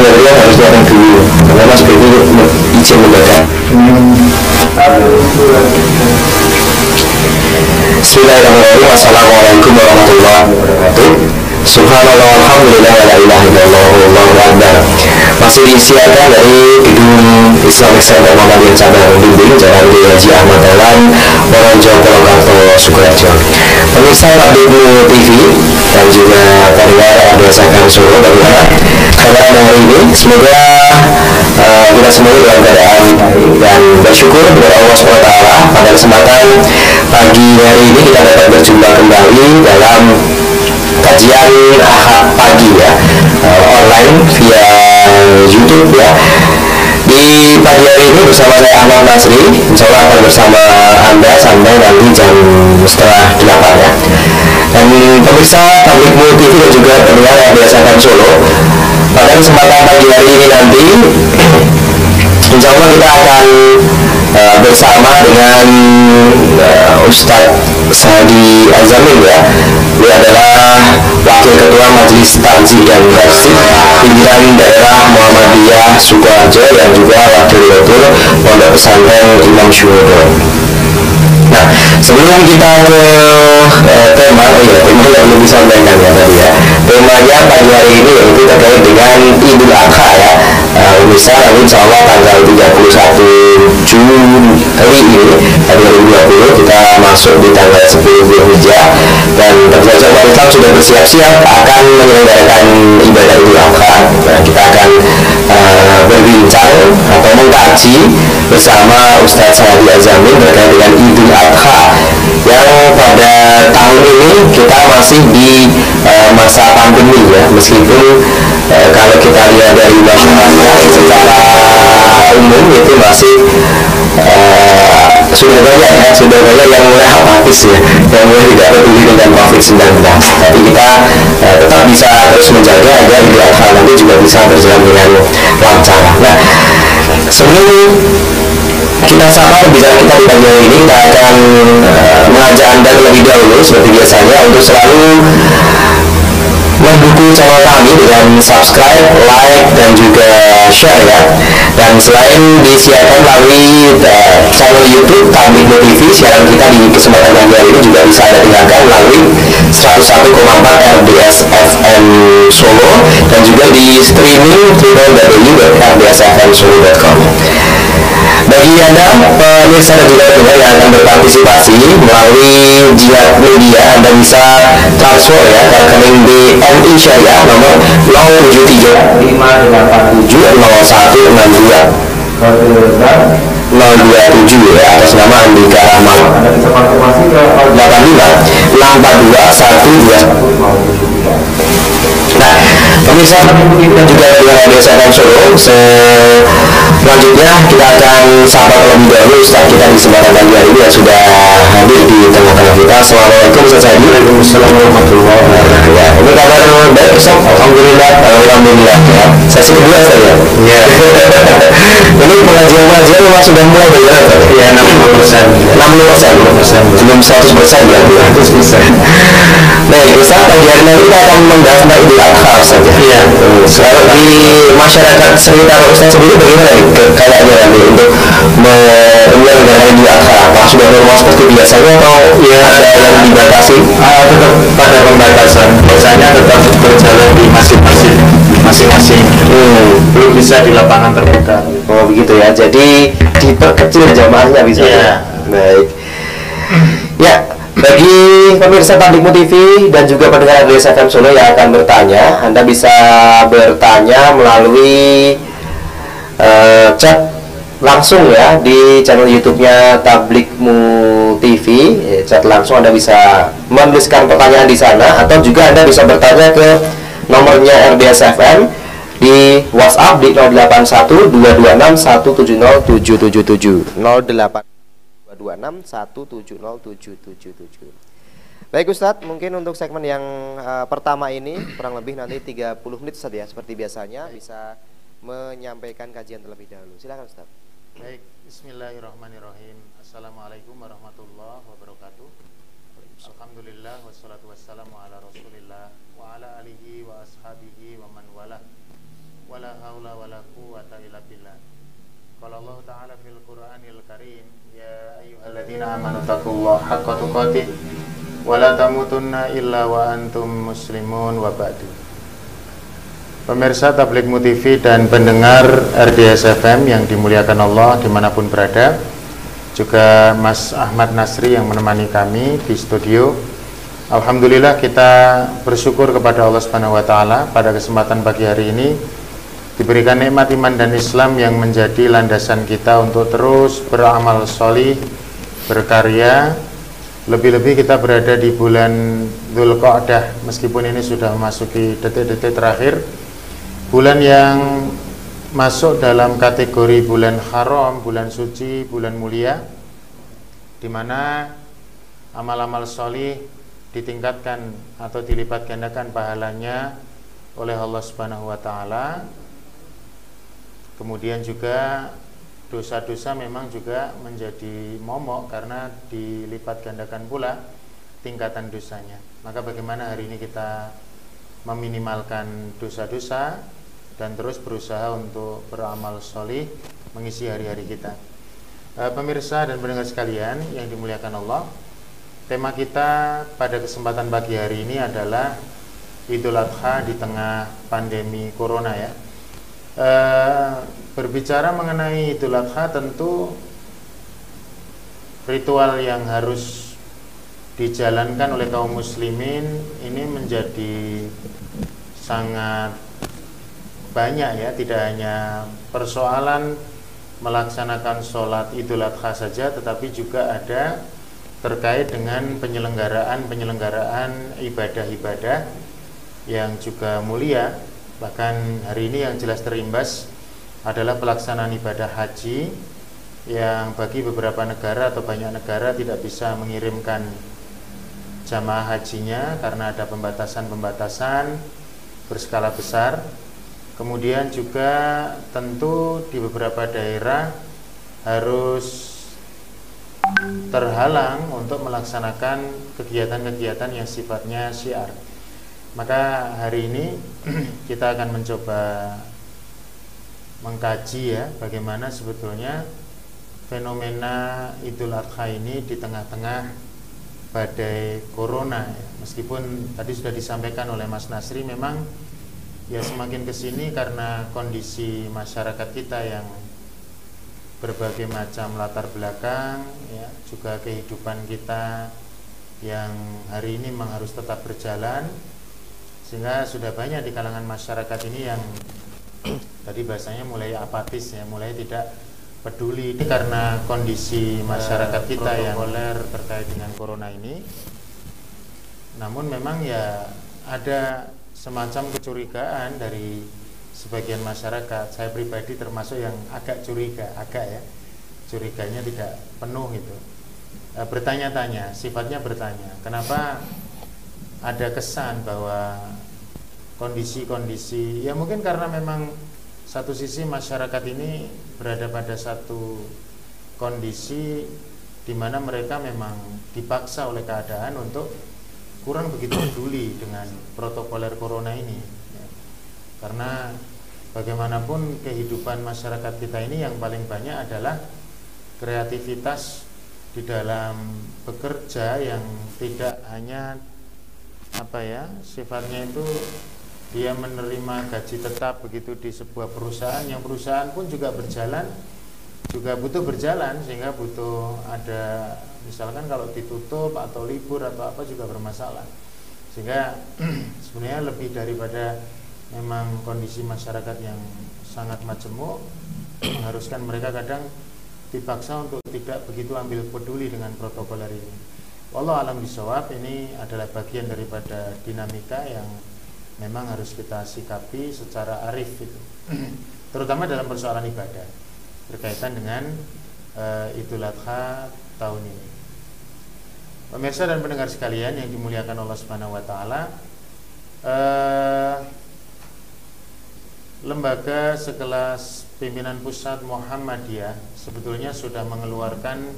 sebenarnya harus datang dulu karena seperti itu izin membaca. Bismillahirrahmanirrahim. Assalamualaikum warahmatullahi wabarakatuh. Subhanallah, alhamdulillah, la ilaha illallah, wallahu akbar. Masih disiarkan dari gedung Islamic Center Muhammadiyah Cabang Bimbing Jalan D. Haji Ahmad Dahlan, Moronjo, Purwokerto, Sukoharjo. Pemirsa Tablighmu TV dan juga pendengar RDS FM Solo, bagaimana kabar hari ini? Semoga kita semua dalam keadaan baik dan bersyukur kepada Allah SWT. Pada kesempatan pagi hari ini kita dapat berjumpa kembali dalam Kajian Ahad Pagi ya, online via YouTube ya. Di pagi hari ini bersama saya Ahmad Pasri, insya Allah akan bersama Anda sampai nanti jam setengah 8 ya. Dan pemirsa Tablighmu TV dan juga pendengar RDS FM Solo, pada kesempatan pagi hari ini nanti insya Allah kita akan bersama dengan Ustadz Sahadi Azamin ya. Dia adalah Wakil Ketua Majelis Tarjih dan Tarsih pimpinan daerah Muhammadiyah Sukoharjo dan juga Wakil Ketua Pondok Pesantren Imam Syuhodo. Nah, sebelum kita ke tema, tema yang belum disampaikan ya tadi ya. Temanya pagi hari ini yaitu terkait dengan Idul Adha ya. Bisa nanti insya Allah tanggal 31 Juli ini 2020 kita masuk di tanggal 10 Dzulhijjah dan terjajah Islam sudah bersiap-siap akan menyelenggarakan ibadah Idul Adha. Nah, kita akan berbincang atau mengkaji bersama Ustadz Sahadi Azamin terkait dengan Idul Adha yang pada tahun ini kita masih di masa pandemi ya, meskipun kalau kita lihat dari masyarakat secara umum itu masih sudah banyak yang mulai apatis ya, yang mulai tidak peduli dengan COVID-19. Tapi kita tetap bisa terus menjaga agar Idul Adha nanti juga bisa berjalan dengan lancar. Nah, sebelum kita sapa pembicaraan kita di pagi hari ini, kita akan mengajak Anda terlebih dahulu seperti biasanya untuk selalu mendukung channel kami dengan subscribe, like, dan juga share ya. Dan selain disiarkan melalui channel YouTube Tablighmu TV, siaran kita di kesempatan pagi hari ini juga bisa Anda dengarkan melalui 101,4 RDS FM Solo dan juga di streaming www.rdsfmsolo.com. Bagi Anda pemirsa dan juga pendengar yang akan berpartisipasi melalui jihad media, Anda bisa transfer ya ke rekening BNI Syariah nomor 073 587 0162 027 ya, atas nama Andika Rahmawan 85 642 127. Nah, pemirsa dan juga pendengar desa dan Solo, selanjutnya kita akan sapa terlebih dahulu Ustaz kita di kesempatan pagi hari ini yang sudah hadir di tengah-tengah kita. Assalamualaikum Ustaz Sahadi. Waalaikumsalam warahmatullahi wabarakatuh. Ya, apa kabar baik Ustaz? Alhamdulillah. Alhamdulillah ya. Sesi kedua Ustaz ya. Iya. Ini pengajian memang sudah mulai berjalan Ustaz. Iya, 60%. Belum 100% ya. 100%. Baik Ustaz, pagi hari ini kita akan membahas tentang Idul Adha Ustaz ya. Iya. Kalau di masyarakat sekitar Ustaz sendiri bagaimana nih? Kayaknya nanti untuk menyelenggarakan Idul Adha apa sudah normal seperti biasanya atau ya ada yang dibatasi? Tetap pada pembatasan, biasanya tetap berjalan di masjid-masjid masing-masing. Belum bisa di lapangan terbuka. Oh begitu ya, jadi diperkecil jamaahnya bisa ya. Baik ya, bagi pemirsa Tablighmu TV dan juga pendengar RDS FM Solo yang akan bertanya, Anda bisa bertanya melalui chat langsung ya di channel YouTube-nya Tablighmu TV. Chat langsung, Anda bisa menuliskan pertanyaan di sana atau juga Anda bisa bertanya ke nomornya RDS FM di WhatsApp di 081226170777 081226170777. Baik Ustadz, mungkin untuk segmen yang pertama ini kurang lebih nanti 30 menit Ustadz ya, seperti biasanya bisa menyampaikan kajian terlebih dahulu. Silakan Ustadz. Baik, bismillahirrahmanirrahim. Assalamualaikum warahmatullahi wabarakatuh. Alhamdulillah wassalatu wassalamu ala rasulillah wa ala alihi wa ashabihi wa man walah. wala haula wala quwwata illa billah. Qala Allah ta'ala fil Qur'anil Karim, ya ayyuhalladzina amanu taqullaha haqqa tuqatih wa la tamutunna illa wa antum muslimun. Wa ba'du. Pemirsa Tablighmu TV dan pendengar RDS FM yang dimuliakan Allah dimanapun berada, juga Mas Ahmad Nasri yang menemani kami di studio. Alhamdulillah kita bersyukur kepada Allah Subhanahu wa taala pada kesempatan pagi hari ini diberikan nikmat iman dan Islam yang menjadi landasan kita untuk terus beramal salih, berkarya. Lebih-lebih kita berada di bulan Zulqa'dah, meskipun ini sudah memasuki detik-detik terakhir, bulan yang masuk dalam kategori bulan haram, bulan suci, bulan mulia, di mana amal-amal salih ditingkatkan atau dilipat gandakan pahalanya oleh Allah Subhanahu wa taala. Kemudian juga dosa-dosa memang juga menjadi momok karena dilipat gandakan pula tingkatan dosanya. Maka bagaimana hari ini kita meminimalkan dosa-dosa dan terus berusaha untuk beramal sholih mengisi hari-hari kita. Pemirsa dan pendengar sekalian yang dimuliakan Allah, tema kita pada kesempatan pagi hari ini adalah Idul Adha di tengah pandemi Corona, ya. Berbicara mengenai Idul Adha, tentu ritual yang harus dijalankan oleh kaum muslimin ini menjadi sangat banyak, ya. Tidak hanya persoalan melaksanakan sholat Idul Adha saja, tetapi juga ada terkait dengan penyelenggaraan ibadah-ibadah yang juga mulia. Bahkan hari ini yang jelas terimbas adalah pelaksanaan ibadah haji, yang bagi beberapa negara atau banyak negara tidak bisa mengirimkan jamaah hajinya karena ada pembatasan-pembatasan berskala besar. Kemudian juga tentu di beberapa daerah harus terhalang untuk melaksanakan kegiatan-kegiatan yang sifatnya syiar. Maka hari ini kita akan mencoba mengkaji, ya, bagaimana sebetulnya fenomena Idul Adha ini di tengah-tengah badai Corona, ya. Meskipun tadi sudah disampaikan oleh Mas Nasri, memang ya semakin kesini karena kondisi masyarakat kita yang berbagai macam latar belakang, ya, juga kehidupan kita yang hari ini memang harus tetap berjalan, sehingga sudah banyak di kalangan masyarakat ini yang tadi bahasanya mulai apatis, ya, mulai tidak peduli. Ini karena kondisi masyarakat kita yang protokoler terkait dengan Corona ini. Namun memang ya ada semacam kecurigaan dari sebagian masyarakat. Saya pribadi termasuk yang agak curiga, ya, curiganya tidak penuh gitu, bertanya-tanya, sifatnya bertanya, kenapa ada kesan bahwa kondisi-kondisi, ya mungkin karena memang satu sisi masyarakat ini berada pada satu kondisi di mana mereka memang dipaksa oleh keadaan untuk kurang begitu peduli dengan protokoler Corona ini, ya. Karena bagaimanapun kehidupan masyarakat kita ini yang paling banyak adalah kreativitas di dalam bekerja yang tidak hanya apa ya sifatnya itu dia menerima gaji tetap begitu di sebuah perusahaan, yang perusahaan pun juga berjalan, juga butuh berjalan, sehingga butuh ada misalkan kalau ditutup atau libur atau apa juga bermasalah, sehingga sebenarnya lebih daripada memang kondisi masyarakat yang sangat majemuk mengharuskan mereka kadang dipaksa untuk tidak begitu ambil peduli dengan protokol hari ini. Wallahu a'lam bishawab, ini adalah bagian daripada dinamika yang memang harus kita sikapi secara arif itu, terutama dalam persoalan ibadah berkaitan dengan Idul Adha tahun ini. Pemirsa dan pendengar sekalian yang dimuliakan Allah Subhanahu wa taala, lembaga sekelas pimpinan pusat Muhammadiyah sebetulnya sudah mengeluarkan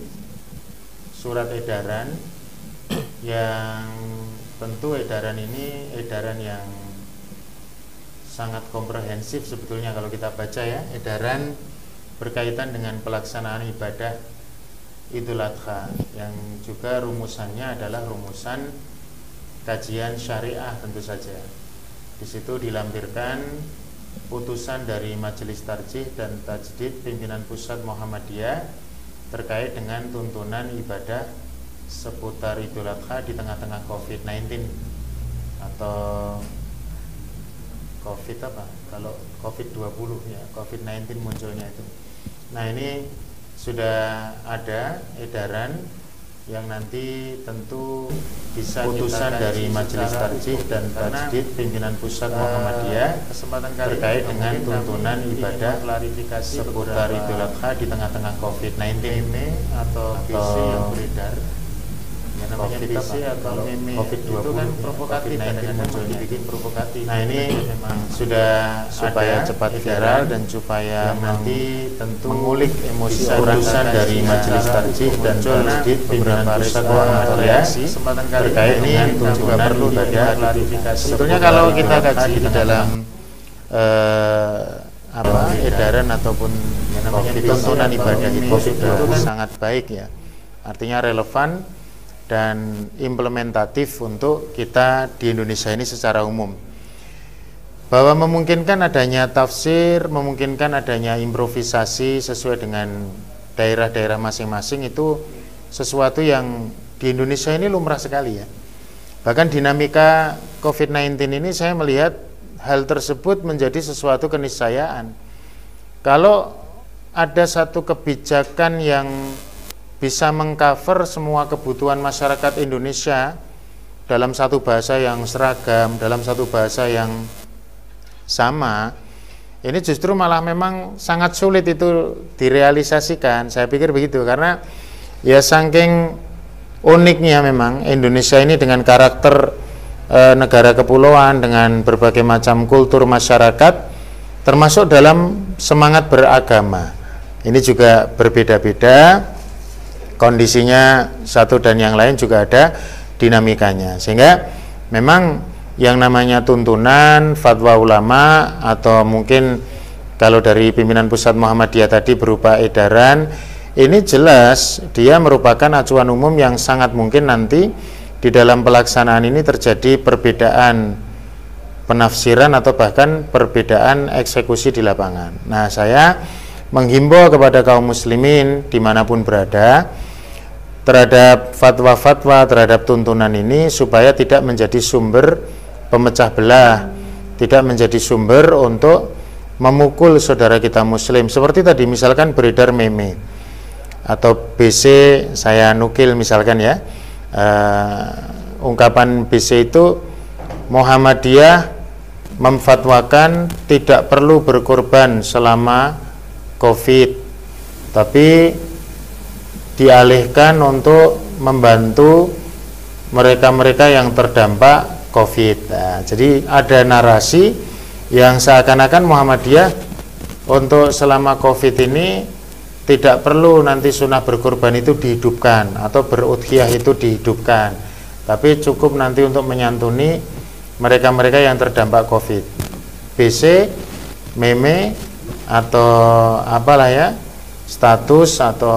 surat edaran, yang tentu edaran ini edaran yang sangat komprehensif sebetulnya kalau kita baca ya, edaran berkaitan dengan pelaksanaan ibadah Idul Adha, yang juga rumusannya adalah rumusan kajian syariah tentu saja. Di situ dilampirkan putusan dari Majelis Tarjih dan Tajdid pimpinan pusat Muhammadiyah terkait dengan tuntunan ibadah seputar Idul Adha di tengah-tengah COVID-19 atau COVID apa? Kalau COVID-20 ya, COVID-19 munculnya itu. Nah, ini sudah ada edaran yang nanti tentu bisa putusan dari Majelis Tarjih dan Tajdid pimpinan pusat Muhammadiyah terkait dengan tuntunan ibadah seputar Idul Adha di tengah-tengah COVID-19 atau visi yang beredar. COVID-19 kan provokatif, muncul dibikin provokatif. Nah ini memang sudah supaya cepat viral dan supaya nanti tentu mengulik emosi urusan dari Majelis Tarjih dan Tajdid pimpinan pusat Muhammadiyah terkait dengan tuntunan perlu klarifikasi. Sebetulnya kalau kita kaji di dalam edaran ataupun tuntunan ibadah COVID itu sangat baik ya, artinya relevan dan implementatif untuk kita di Indonesia ini secara umum, bahwa memungkinkan adanya tafsir, memungkinkan adanya improvisasi sesuai dengan daerah-daerah masing-masing. Itu sesuatu yang di Indonesia ini lumrah sekali ya. Bahkan dinamika COVID-19 ini saya melihat hal tersebut menjadi sesuatu keniscayaan. Kalau ada satu kebijakan yang bisa mengcover semua kebutuhan masyarakat Indonesia dalam satu bahasa yang seragam, dalam satu bahasa yang sama, ini justru malah memang sangat sulit itu direalisasikan, saya pikir begitu. Karena ya saking uniknya memang Indonesia ini dengan karakter negara kepulauan, dengan berbagai macam kultur masyarakat, termasuk dalam semangat beragama ini juga berbeda-beda. Kondisinya satu dan yang lain juga ada dinamikanya, sehingga memang yang namanya tuntunan fatwa ulama atau mungkin kalau dari pimpinan pusat Muhammadiyah tadi berupa edaran ini, jelas dia merupakan acuan umum yang sangat mungkin nanti di dalam pelaksanaan ini terjadi perbedaan penafsiran atau bahkan perbedaan eksekusi di lapangan. Nah, saya menghimbau kepada kaum muslimin dimanapun berada terhadap fatwa-fatwa, terhadap tuntunan ini supaya tidak menjadi sumber pemecah belah, tidak menjadi sumber untuk memukul saudara kita muslim. Seperti tadi misalkan beredar meme atau BC, saya nukil misalkan ya, ungkapan BC itu Muhammadiyah memfatwakan tidak perlu berkorban selama COVID, tapi dialihkan untuk membantu mereka-mereka yang terdampak COVID. Nah, jadi ada narasi yang seakan-akan Muhammadiyah untuk selama COVID ini tidak perlu nanti sunnah berkorban itu dihidupkan atau berudhiyah itu dihidupkan, tapi cukup nanti untuk menyantuni mereka-mereka yang terdampak COVID. BC, meme atau apalah ya, status atau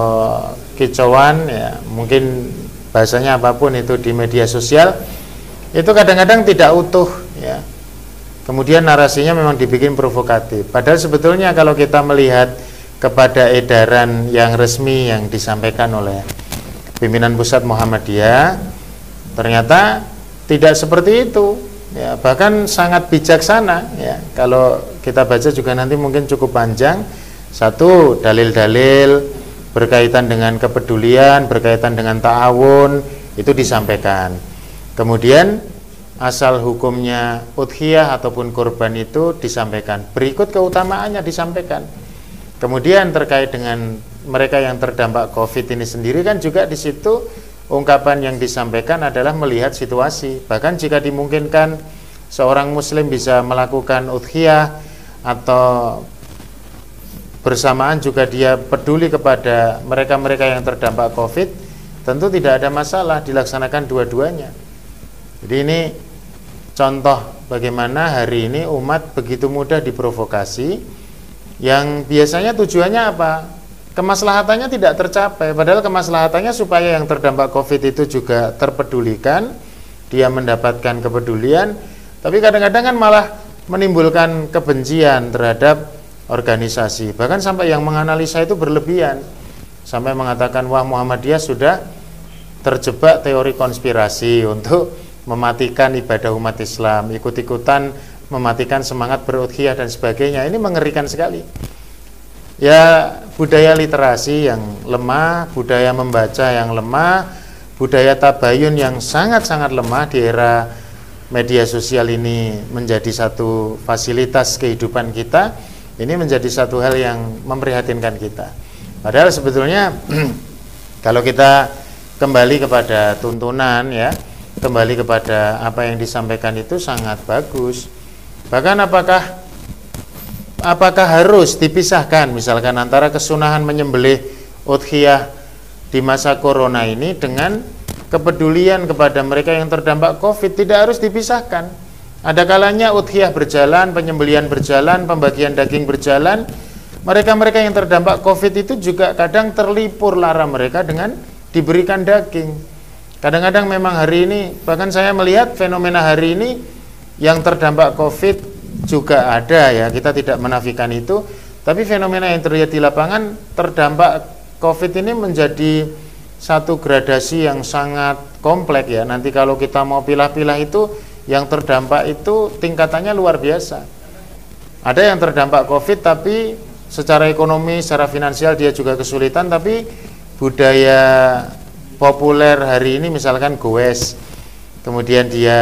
kicauan ya, mungkin bahasanya apapun itu di media sosial itu kadang-kadang tidak utuh ya, kemudian narasinya memang dibikin provokatif. Padahal sebetulnya kalau kita melihat kepada edaran yang resmi yang disampaikan oleh pimpinan pusat Muhammadiyah, ternyata tidak seperti itu ya, bahkan sangat bijaksana ya. Kalau kita baca juga nanti mungkin cukup panjang. Satu, dalil-dalil berkaitan dengan kepedulian, berkaitan dengan ta'awun itu disampaikan. Kemudian asal hukumnya udhiyah ataupun kurban itu disampaikan. Berikut keutamaannya disampaikan. Kemudian terkait dengan mereka yang terdampak COVID ini sendiri kan juga di situ ungkapan yang disampaikan adalah melihat situasi. Bahkan jika dimungkinkan seorang muslim bisa melakukan udhiyah atau bersamaan juga dia peduli kepada mereka-mereka yang terdampak COVID, tentu tidak ada masalah dilaksanakan dua-duanya. Jadi ini contoh bagaimana hari ini umat begitu mudah diprovokasi, yang biasanya tujuannya apa? Kemaslahatannya tidak tercapai, padahal kemaslahatannya supaya yang terdampak COVID itu juga terpedulikan, dia mendapatkan kepedulian, tapi kadang-kadang kan malah menimbulkan kebencian terhadap organisasi, bahkan sampai yang menganalisa itu berlebihan, sampai mengatakan, wah, Muhammadiyah sudah terjebak teori konspirasi untuk mematikan ibadah umat Islam, ikut-ikutan mematikan semangat berudhiyah dan sebagainya. Ini mengerikan sekali. Ya, budaya literasi yang lemah, budaya membaca yang lemah, budaya tabayun yang sangat-sangat lemah di era media sosial ini menjadi satu fasilitas kehidupan kita. Ini menjadi satu hal yang memprihatinkan kita. Padahal sebetulnya kalau kita kembali kepada tuntunan, ya, kembali kepada apa yang disampaikan itu sangat bagus. Bahkan apakah harus dipisahkan misalkan antara kesunahan menyembelih udhiyah di masa corona ini dengan kepedulian kepada mereka yang terdampak COVID? Tidak harus dipisahkan. Ada kalanya udhiyah berjalan, penyembelian berjalan, pembagian daging berjalan. Mereka-mereka yang terdampak COVID itu juga kadang terlipur lara mereka dengan diberikan daging. Kadang-kadang memang hari ini, bahkan saya melihat fenomena hari ini yang terdampak COVID juga ada, ya, kita tidak menafikan itu. Tapi fenomena yang terlihat di lapangan terdampak COVID ini menjadi satu gradasi yang sangat kompleks, ya. Nanti kalau kita mau pilah-pilah itu, yang terdampak itu tingkatannya luar biasa. Ada yang terdampak COVID tapi secara ekonomi, secara finansial dia juga kesulitan, tapi budaya populer hari ini misalkan goes, kemudian dia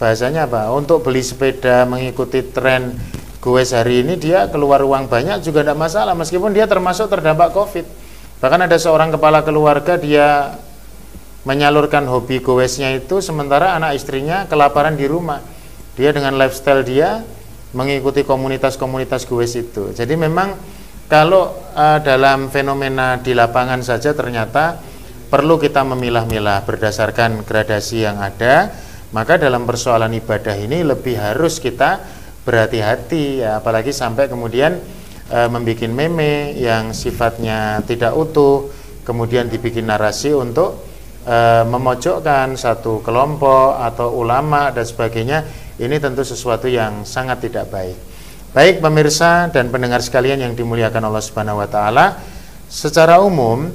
bahasanya apa, untuk beli sepeda mengikuti tren goes hari ini dia keluar uang banyak juga tidak masalah, meskipun dia termasuk terdampak COVID. Bahkan ada seorang kepala keluarga, dia menyalurkan hobi goesnya itu, sementara anak istrinya kelaparan di rumah. Dia dengan lifestyle dia mengikuti komunitas-komunitas goes itu. Jadi memang kalau dalam fenomena di lapangan saja ternyata perlu kita memilah-milah berdasarkan gradasi yang ada. Maka dalam persoalan ibadah ini lebih harus kita berhati-hati, ya, apalagi sampai kemudian membuat meme yang sifatnya tidak utuh, kemudian dibikin narasi untuk memojokkan satu kelompok atau ulama dan sebagainya. Ini tentu sesuatu yang sangat tidak baik. Baik pemirsa dan pendengar sekalian yang dimuliakan Allah Subhanahu wa taala, secara umum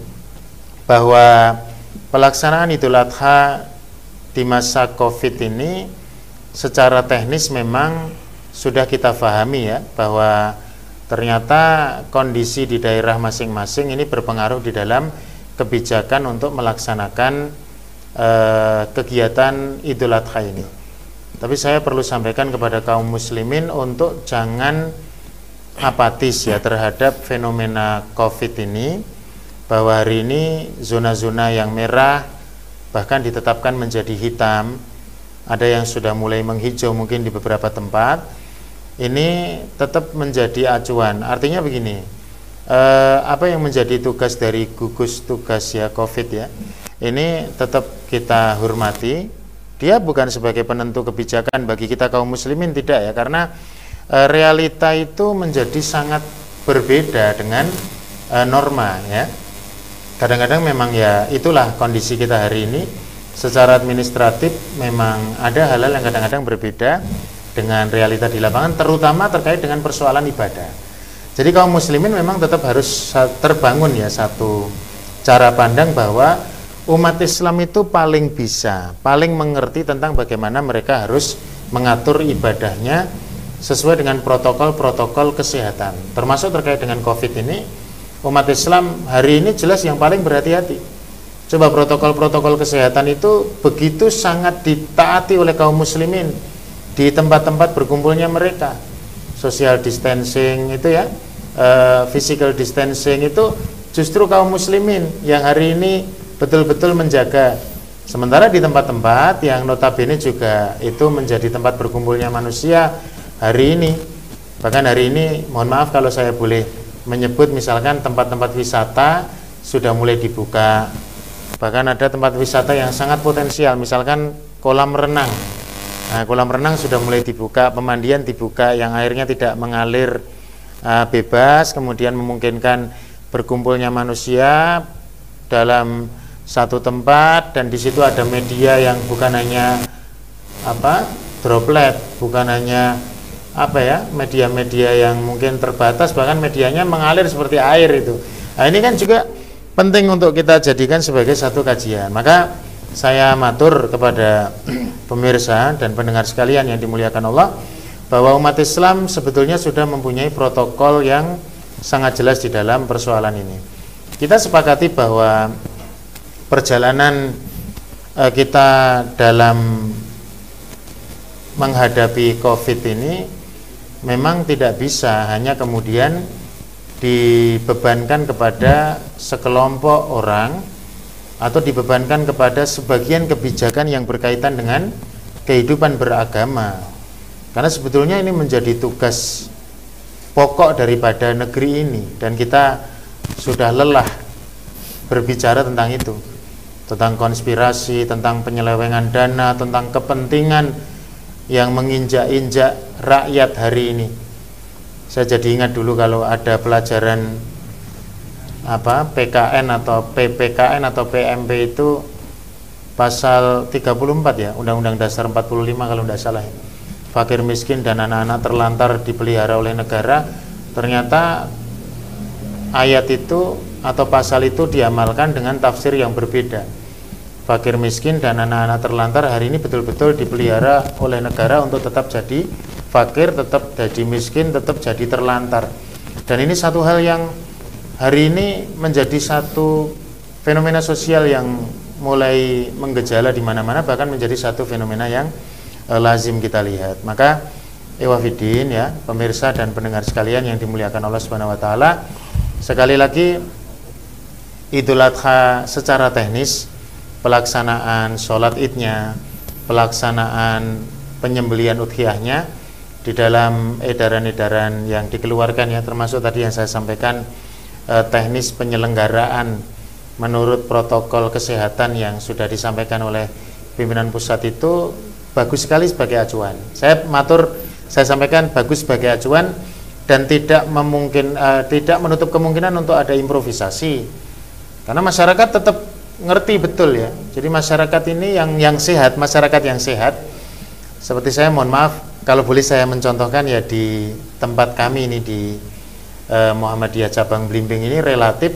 bahwa pelaksanaan Idul Adha di masa Covid ini secara teknis memang sudah kita pahami, ya, bahwa ternyata kondisi di daerah masing-masing ini berpengaruh di dalam kebijakan untuk melaksanakan kegiatan Idul Adha ini. Tapi saya perlu sampaikan kepada kaum muslimin untuk jangan apatis, ya, terhadap fenomena COVID ini, bahwa hari ini zona-zona yang merah bahkan ditetapkan menjadi hitam, ada yang sudah mulai menghijau mungkin di beberapa tempat. Ini tetap menjadi acuan. Artinya begini, apa yang menjadi tugas dari gugus tugas, ya, COVID, ya, ini tetap kita hormati. Dia bukan sebagai penentu kebijakan bagi kita kaum muslimin, tidak, ya, karena realita itu menjadi sangat berbeda dengan norma, ya. Kadang-kadang memang, ya, itulah kondisi kita hari ini. Secara administratif memang ada hal-hal yang kadang-kadang berbeda dengan realita di lapangan, terutama terkait dengan persoalan ibadah. Jadi kaum muslimin memang tetap harus terbangun, ya, satu cara pandang bahwa umat Islam itu paling bisa, paling mengerti tentang bagaimana mereka harus mengatur ibadahnya sesuai dengan protokol-protokol kesehatan. Termasuk terkait dengan COVID ini, umat Islam hari ini jelas yang paling berhati-hati. Coba protokol-protokol kesehatan itu begitu sangat ditaati oleh kaum muslimin di tempat-tempat berkumpulnya mereka. Social distancing itu, ya, physical distancing itu justru kaum muslimin yang hari ini betul-betul menjaga. Sementara di tempat-tempat yang notabene juga itu menjadi tempat berkumpulnya manusia hari ini, bahkan hari ini mohon maaf kalau saya boleh menyebut, misalkan tempat-tempat wisata sudah mulai dibuka. Bahkan ada tempat wisata yang sangat potensial, misalkan kolam renang. Nah, kolam renang sudah mulai dibuka, pemandian dibuka yang airnya tidak mengalir bebas, kemudian memungkinkan berkumpulnya manusia dalam satu tempat, dan di situ ada media yang bukan hanya droplet, bukan hanya media-media yang mungkin terbatas, bahkan medianya mengalir seperti air itu. Nah, ini kan juga penting untuk kita jadikan sebagai satu kajian. Maka saya matur kepada pemirsa dan pendengar sekalian yang dimuliakan Allah, bahwa umat Islam sebetulnya sudah mempunyai protokol yang sangat jelas di dalam persoalan ini. Kita sepakati bahwa perjalanan kita dalam menghadapi COVID ini memang tidak bisa hanya kemudian dibebankan kepada sekelompok orang atau dibebankan kepada sebagian kebijakan yang berkaitan dengan kehidupan beragama, karena sebetulnya ini menjadi tugas pokok daripada negeri ini, dan kita sudah lelah berbicara tentang itu, tentang konspirasi, tentang penyelewengan dana, tentang kepentingan yang menginjak-injak rakyat hari ini. Saya jadi ingat dulu kalau ada pelajaran PKN atau PPKN atau PMP itu pasal 34 ya, Undang-Undang Dasar 45 kalau tidak salah. Fakir miskin dan anak-anak terlantar dipelihara oleh negara. Ternyata ayat itu atau pasal itu diamalkan dengan tafsir yang berbeda. Fakir miskin dan anak-anak terlantar hari ini betul-betul dipelihara oleh negara untuk tetap jadi fakir, tetap jadi miskin, tetap jadi terlantar. Dan ini satu hal yang hari ini menjadi satu fenomena sosial yang mulai menggejala di mana-mana, bahkan menjadi satu fenomena yang lazim kita lihat. Maka ewafidin ya, pemirsa dan pendengar sekalian yang dimuliakan Allah Subhanahu wa taala, sekali lagi Idul Adha secara teknis, pelaksanaan sholat idnya, pelaksanaan penyembelian udhiyahnya di dalam edaran-edaran yang dikeluarkan ya, termasuk tadi yang saya sampaikan teknis penyelenggaraan menurut protokol kesehatan yang sudah disampaikan oleh pimpinan pusat itu bagus sekali sebagai acuan. Saya sampaikan bagus sebagai acuan dan tidak menutup kemungkinan untuk ada improvisasi, karena masyarakat tetap ngerti betul ya. Jadi masyarakat ini yang sehat, masyarakat yang sehat seperti saya, mohon maaf kalau boleh saya mencontohkan ya, di tempat kami ini di Muhammadiyah cabang Blimbing ini relatif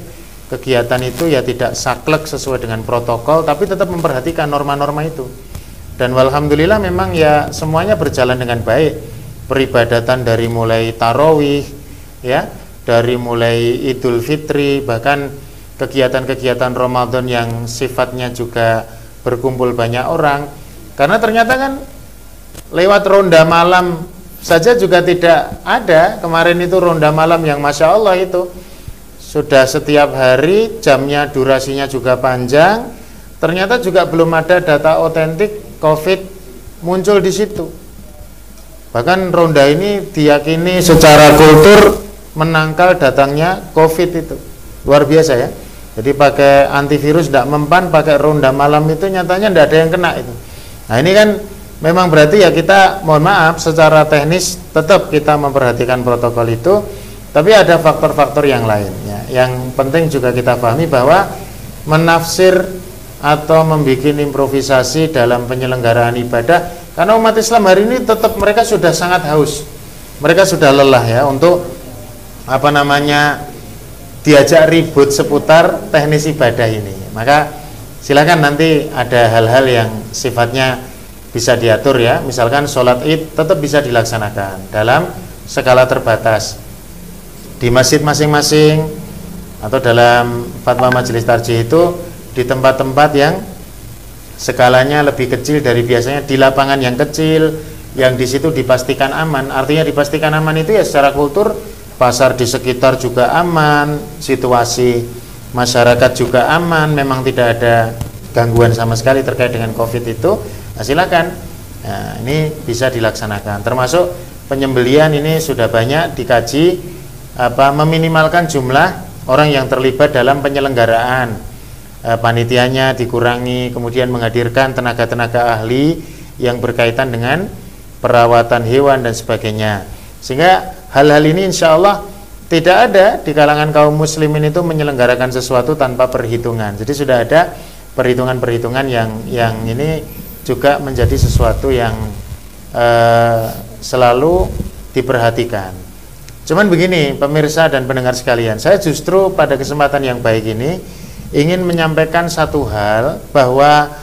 kegiatan itu ya tidak saklek sesuai dengan protokol, tapi tetap memperhatikan norma-norma itu. Dan alhamdulillah memang ya semuanya berjalan dengan baik, peribadatan dari mulai tarawih ya, dari mulai Idul Fitri, bahkan kegiatan-kegiatan Ramadan yang sifatnya juga berkumpul banyak orang. Karena ternyata kan lewat ronda malam saja juga tidak ada. Kemarin itu ronda malam yang Masya Allah itu sudah setiap hari, jamnya durasinya juga panjang, ternyata juga belum ada data otentik COVID muncul di situ. Bahkan ronda ini diyakini secara kultur menangkal datangnya COVID itu. Luar biasa ya. Jadi pakai antivirus tidak mempan, pakai ronda malam itu nyatanya tidak ada yang kena itu. Nah ini kan memang berarti ya kita, mohon maaf, secara teknis tetap kita memperhatikan protokol itu, tapi ada faktor-faktor yang lain ya. Yang penting juga kita pahami bahwa menafsir atau membuat improvisasi dalam penyelenggaraan ibadah, karena umat Islam hari ini tetap mereka sudah sangat haus, mereka sudah lelah ya untuk diajak ribut seputar teknis ibadah ini. Maka silakan nanti ada hal-hal yang sifatnya bisa diatur ya. Misalkan sholat id tetap bisa dilaksanakan dalam skala terbatas di masjid masing-masing, atau dalam fatwa Majelis Tarjih itu di tempat-tempat yang skalanya lebih kecil dari biasanya, di lapangan yang kecil, yang di situ dipastikan aman. Artinya dipastikan aman itu ya secara kultur, pasar di sekitar juga aman, situasi masyarakat juga aman, memang tidak ada gangguan sama sekali terkait dengan COVID itu. Nah, silakan. Nah, ini bisa dilaksanakan. Termasuk penyembelian ini sudah banyak dikaji, meminimalkan jumlah orang yang terlibat dalam penyelenggaraan. Panitianya dikurangi, kemudian menghadirkan tenaga-tenaga ahli yang berkaitan dengan perawatan hewan dan sebagainya. Sehingga hal-hal ini insya Allah tidak ada di kalangan kaum muslimin itu menyelenggarakan sesuatu tanpa perhitungan. Jadi sudah ada perhitungan-perhitungan yang ini juga menjadi sesuatu yang selalu diperhatikan. Cuman begini pemirsa dan pendengar sekalian, saya justru pada kesempatan yang baik ini ingin menyampaikan satu hal, bahwa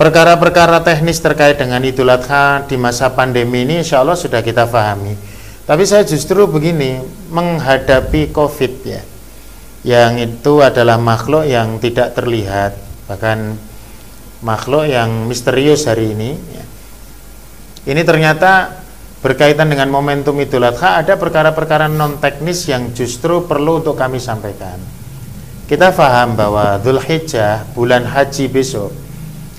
perkara-perkara teknis terkait dengan Idul Adha di masa pandemi ini insya Allah sudah kita pahami. Tapi saya justru begini, menghadapi COVID ya, yang itu adalah makhluk yang tidak terlihat, bahkan makhluk yang misterius hari ini ya. Ini ternyata berkaitan dengan momentum Idul Adha, ada perkara-perkara non teknis yang justru perlu untuk kami sampaikan. Kita paham bahwa Dzulhijjah, bulan haji besok,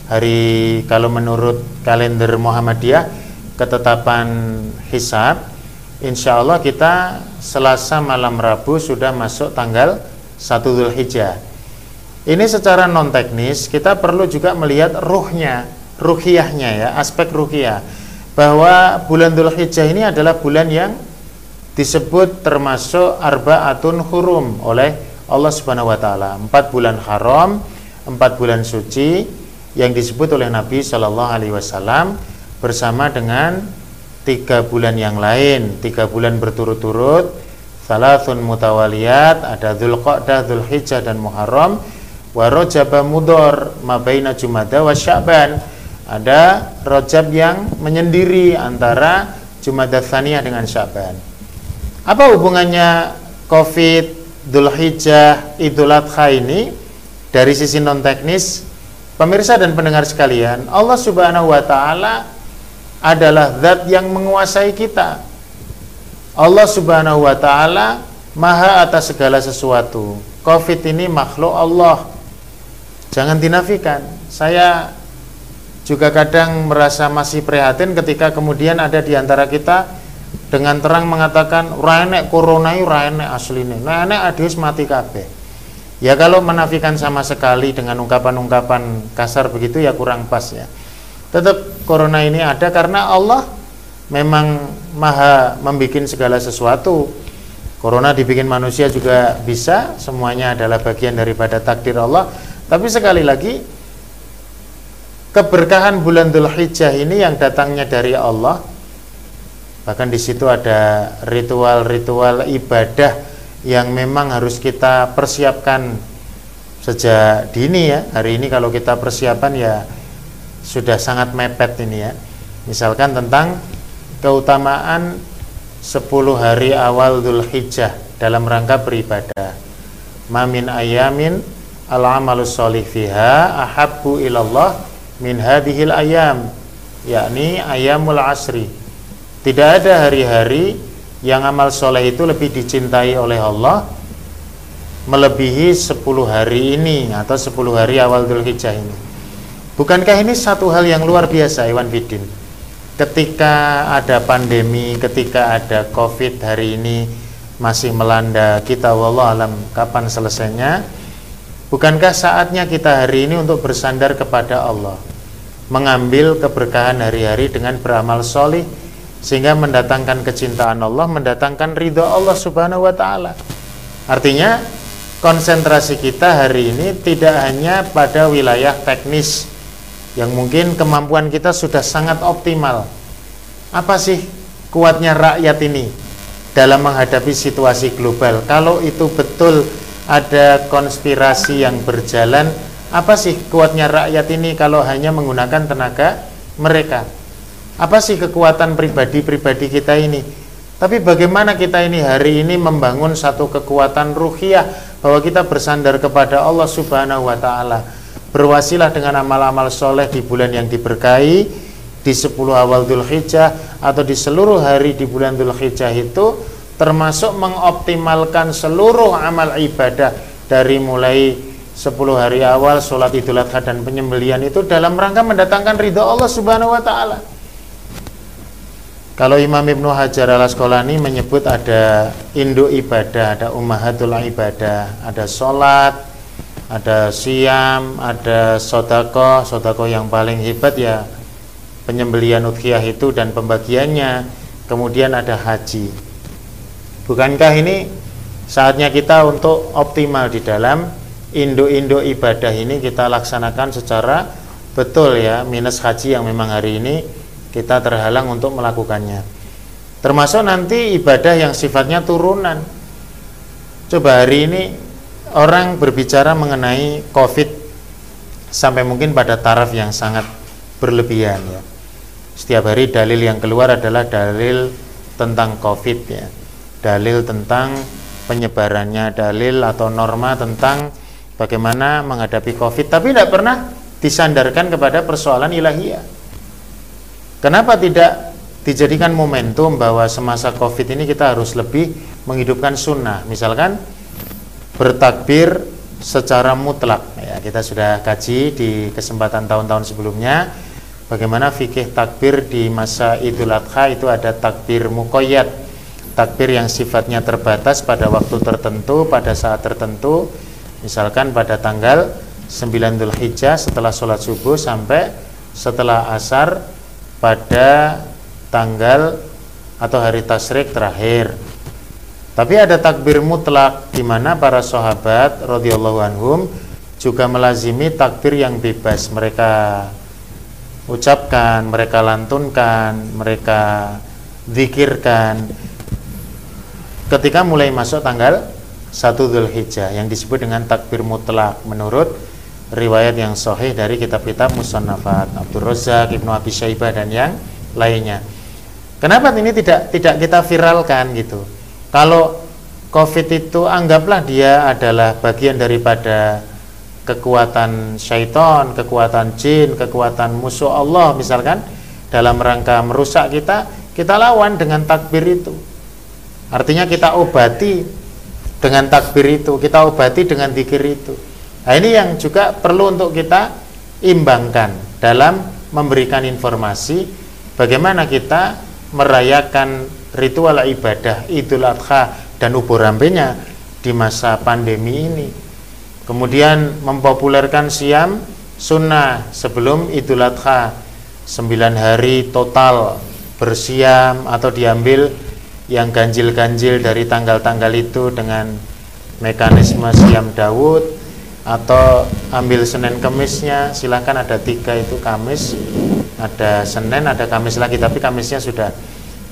hari kalau menurut kalender Muhammadiyah ketetapan hisab, insya Allah kita Selasa malam Rabu sudah masuk tanggal 1 Dzulhijjah. Ini secara non teknis kita perlu juga melihat ruhnya, ruhiyahnya ya, aspek ruhiyah, bahwa bulan Dzulhijjah ini adalah bulan yang disebut termasuk arba'atun hurum oleh Allah Subhanahu wa taala. 4 bulan haram, 4 bulan suci yang disebut oleh Nabi Shallallahu alaihi wasallam bersama dengan 3 bulan yang lain, 3 bulan berturut-turut, salasun mutawaliyat, ada Zulqa'dah, Dzulhijjah dan Muharram, wa Rajab mudhor ma baina Jumada wa Sya'ban. Ada Rajab yang menyendiri antara Jumadats Tsaniyah dengan Syaban. Apa hubungannya COVID, Dzulhijjah, Idul Adha ini dari sisi non teknis? Pemirsa dan pendengar sekalian, Allah Subhanahu wa taala adalah zat yang menguasai kita. Allah Subhanahu wa taala maha atas segala sesuatu. COVID ini makhluk Allah. Jangan dinafikan. Saya juga kadang merasa masih prihatin ketika kemudian ada diantara kita dengan terang mengatakan raenek corona, raenek asline, raenek adius mati kabeh. Ya kalau menafikan sama sekali dengan ungkapan-ungkapan kasar begitu ya kurang pas ya. Tetap corona ini ada karena Allah memang maha membikin segala sesuatu. Corona dibikin manusia juga bisa, semuanya adalah bagian daripada takdir Allah. Tapi sekali lagi, keberkahan bulan Dzulhijjah ini yang datangnya dari Allah, bahkan di situ ada ritual-ritual ibadah yang memang harus kita persiapkan sejak dini ya. Hari ini kalau kita persiapan ya sudah sangat mepet ini ya. Misalkan tentang keutamaan 10 hari awal Dzulhijjah dalam rangka beribadah. Mamin ayamin al-amalus sholih fiha ahabbu ilallah min hadhil ayam, yakni ayamul asri. Tidak ada hari-hari yang amal soleh itu lebih dicintai oleh Allah melebihi 10 hari ini atau 10 hari awal Dzulhijjah ini. Bukankah ini satu hal yang luar biasa, Iwan Bidin? Ketika ada pandemi, ketika ada COVID hari ini masih melanda kita, wallah alam kapan selesainya, bukankah saatnya kita hari ini untuk bersandar kepada Allah, mengambil keberkahan hari-hari dengan beramal solih, sehingga mendatangkan kecintaan Allah, mendatangkan ridha Allah Subhanahu wa ta'ala. Artinya konsentrasi kita hari ini tidak hanya pada wilayah teknis yang mungkin kemampuan kita sudah sangat optimal. Apa sih kuatnya rakyat ini dalam menghadapi situasi global? Kalau itu betul ada konspirasi yang berjalan, apa sih kuatnya rakyat ini kalau hanya menggunakan tenaga mereka? Apa sih kekuatan pribadi-pribadi kita ini? Tapi bagaimana kita ini hari ini membangun satu kekuatan ruhiyah, bahwa kita bersandar kepada Allah Subhanahu wa ta'ala, berwasilah dengan amal-amal soleh di bulan yang diberkahi, di 10 awal Dzulhijjah atau di seluruh hari di bulan Dzulhijjah itu, termasuk mengoptimalkan seluruh amal ibadah dari mulai 10 hari awal, sholat Idul Adha dan penyembelian itu dalam rangka mendatangkan ridha Allah Subhanahu wa ta'ala. Kalau Imam Ibnu Hajar al-Asqalani menyebut ada induk ibadah, ada ummahatul ibadah, ada sholat, ada siam, ada sodaqoh. Sodaqoh yang paling hebat ya penyembelian udhiyah itu dan pembagiannya, kemudian ada haji. Bukankah ini saatnya kita untuk optimal di dalam induk-induk ibadah ini kita laksanakan secara betul ya, minus haji yang memang hari ini kita terhalang untuk melakukannya. Termasuk nanti ibadah yang sifatnya turunan. Coba hari ini orang berbicara mengenai COVID sampai mungkin pada taraf yang sangat berlebihan ya. Setiap hari dalil yang keluar adalah dalil tentang COVID ya, dalil tentang penyebarannya, dalil atau norma tentang bagaimana menghadapi COVID, tapi tidak pernah disandarkan kepada persoalan ilahiyah. Kenapa tidak dijadikan momentum bahwa semasa COVID ini kita harus lebih menghidupkan sunnah, misalkan bertakbir secara mutlak ya, kita sudah kaji di kesempatan tahun-tahun sebelumnya. Bagaimana fikih takbir di masa Idul Adha itu ada takbir muqayyad, takbir yang sifatnya terbatas pada waktu tertentu, pada saat tertentu, misalkan pada tanggal 9 Dzulhijjah setelah sholat subuh sampai setelah asar pada tanggal atau hari tasyrik terakhir. Tapi ada takbir mutlak di mana para sahabat radhiyallahu anhum juga melazimi takbir yang bebas, mereka ucapkan, mereka lantunkan, mereka dzikirkan ketika mulai masuk tanggal 1 Dzulhijjah yang disebut dengan takbir mutlak menurut riwayat yang sahih dari kitab-kitab musannafat Abdul Razak, Ibnu Abi Syaibah dan yang lainnya. Kenapa ini tidak kita viralkan gitu? Kalau COVID itu anggaplah dia adalah bagian daripada kekuatan syaitan, kekuatan jin, kekuatan musuh Allah misalkan, dalam rangka merusak kita, kita lawan dengan takbir itu. Artinya kita obati dengan takbir itu, kita obati dengan dzikir itu. Nah, ini yang juga perlu untuk kita imbangkan dalam memberikan informasi bagaimana kita merayakan ritual ibadah Idul Adha dan ubur rampenya di masa pandemi ini. Kemudian mempopulerkan siam sunnah sebelum Idul Adha, 9 hari total bersiam atau diambil yang ganjil-ganjil dari tanggal-tanggal itu dengan mekanisme siam Daud, atau ambil Senin Kemisnya, silahkan, ada 3 itu Kamis, ada Senin, ada Kamis lagi, tapi Kamisnya sudah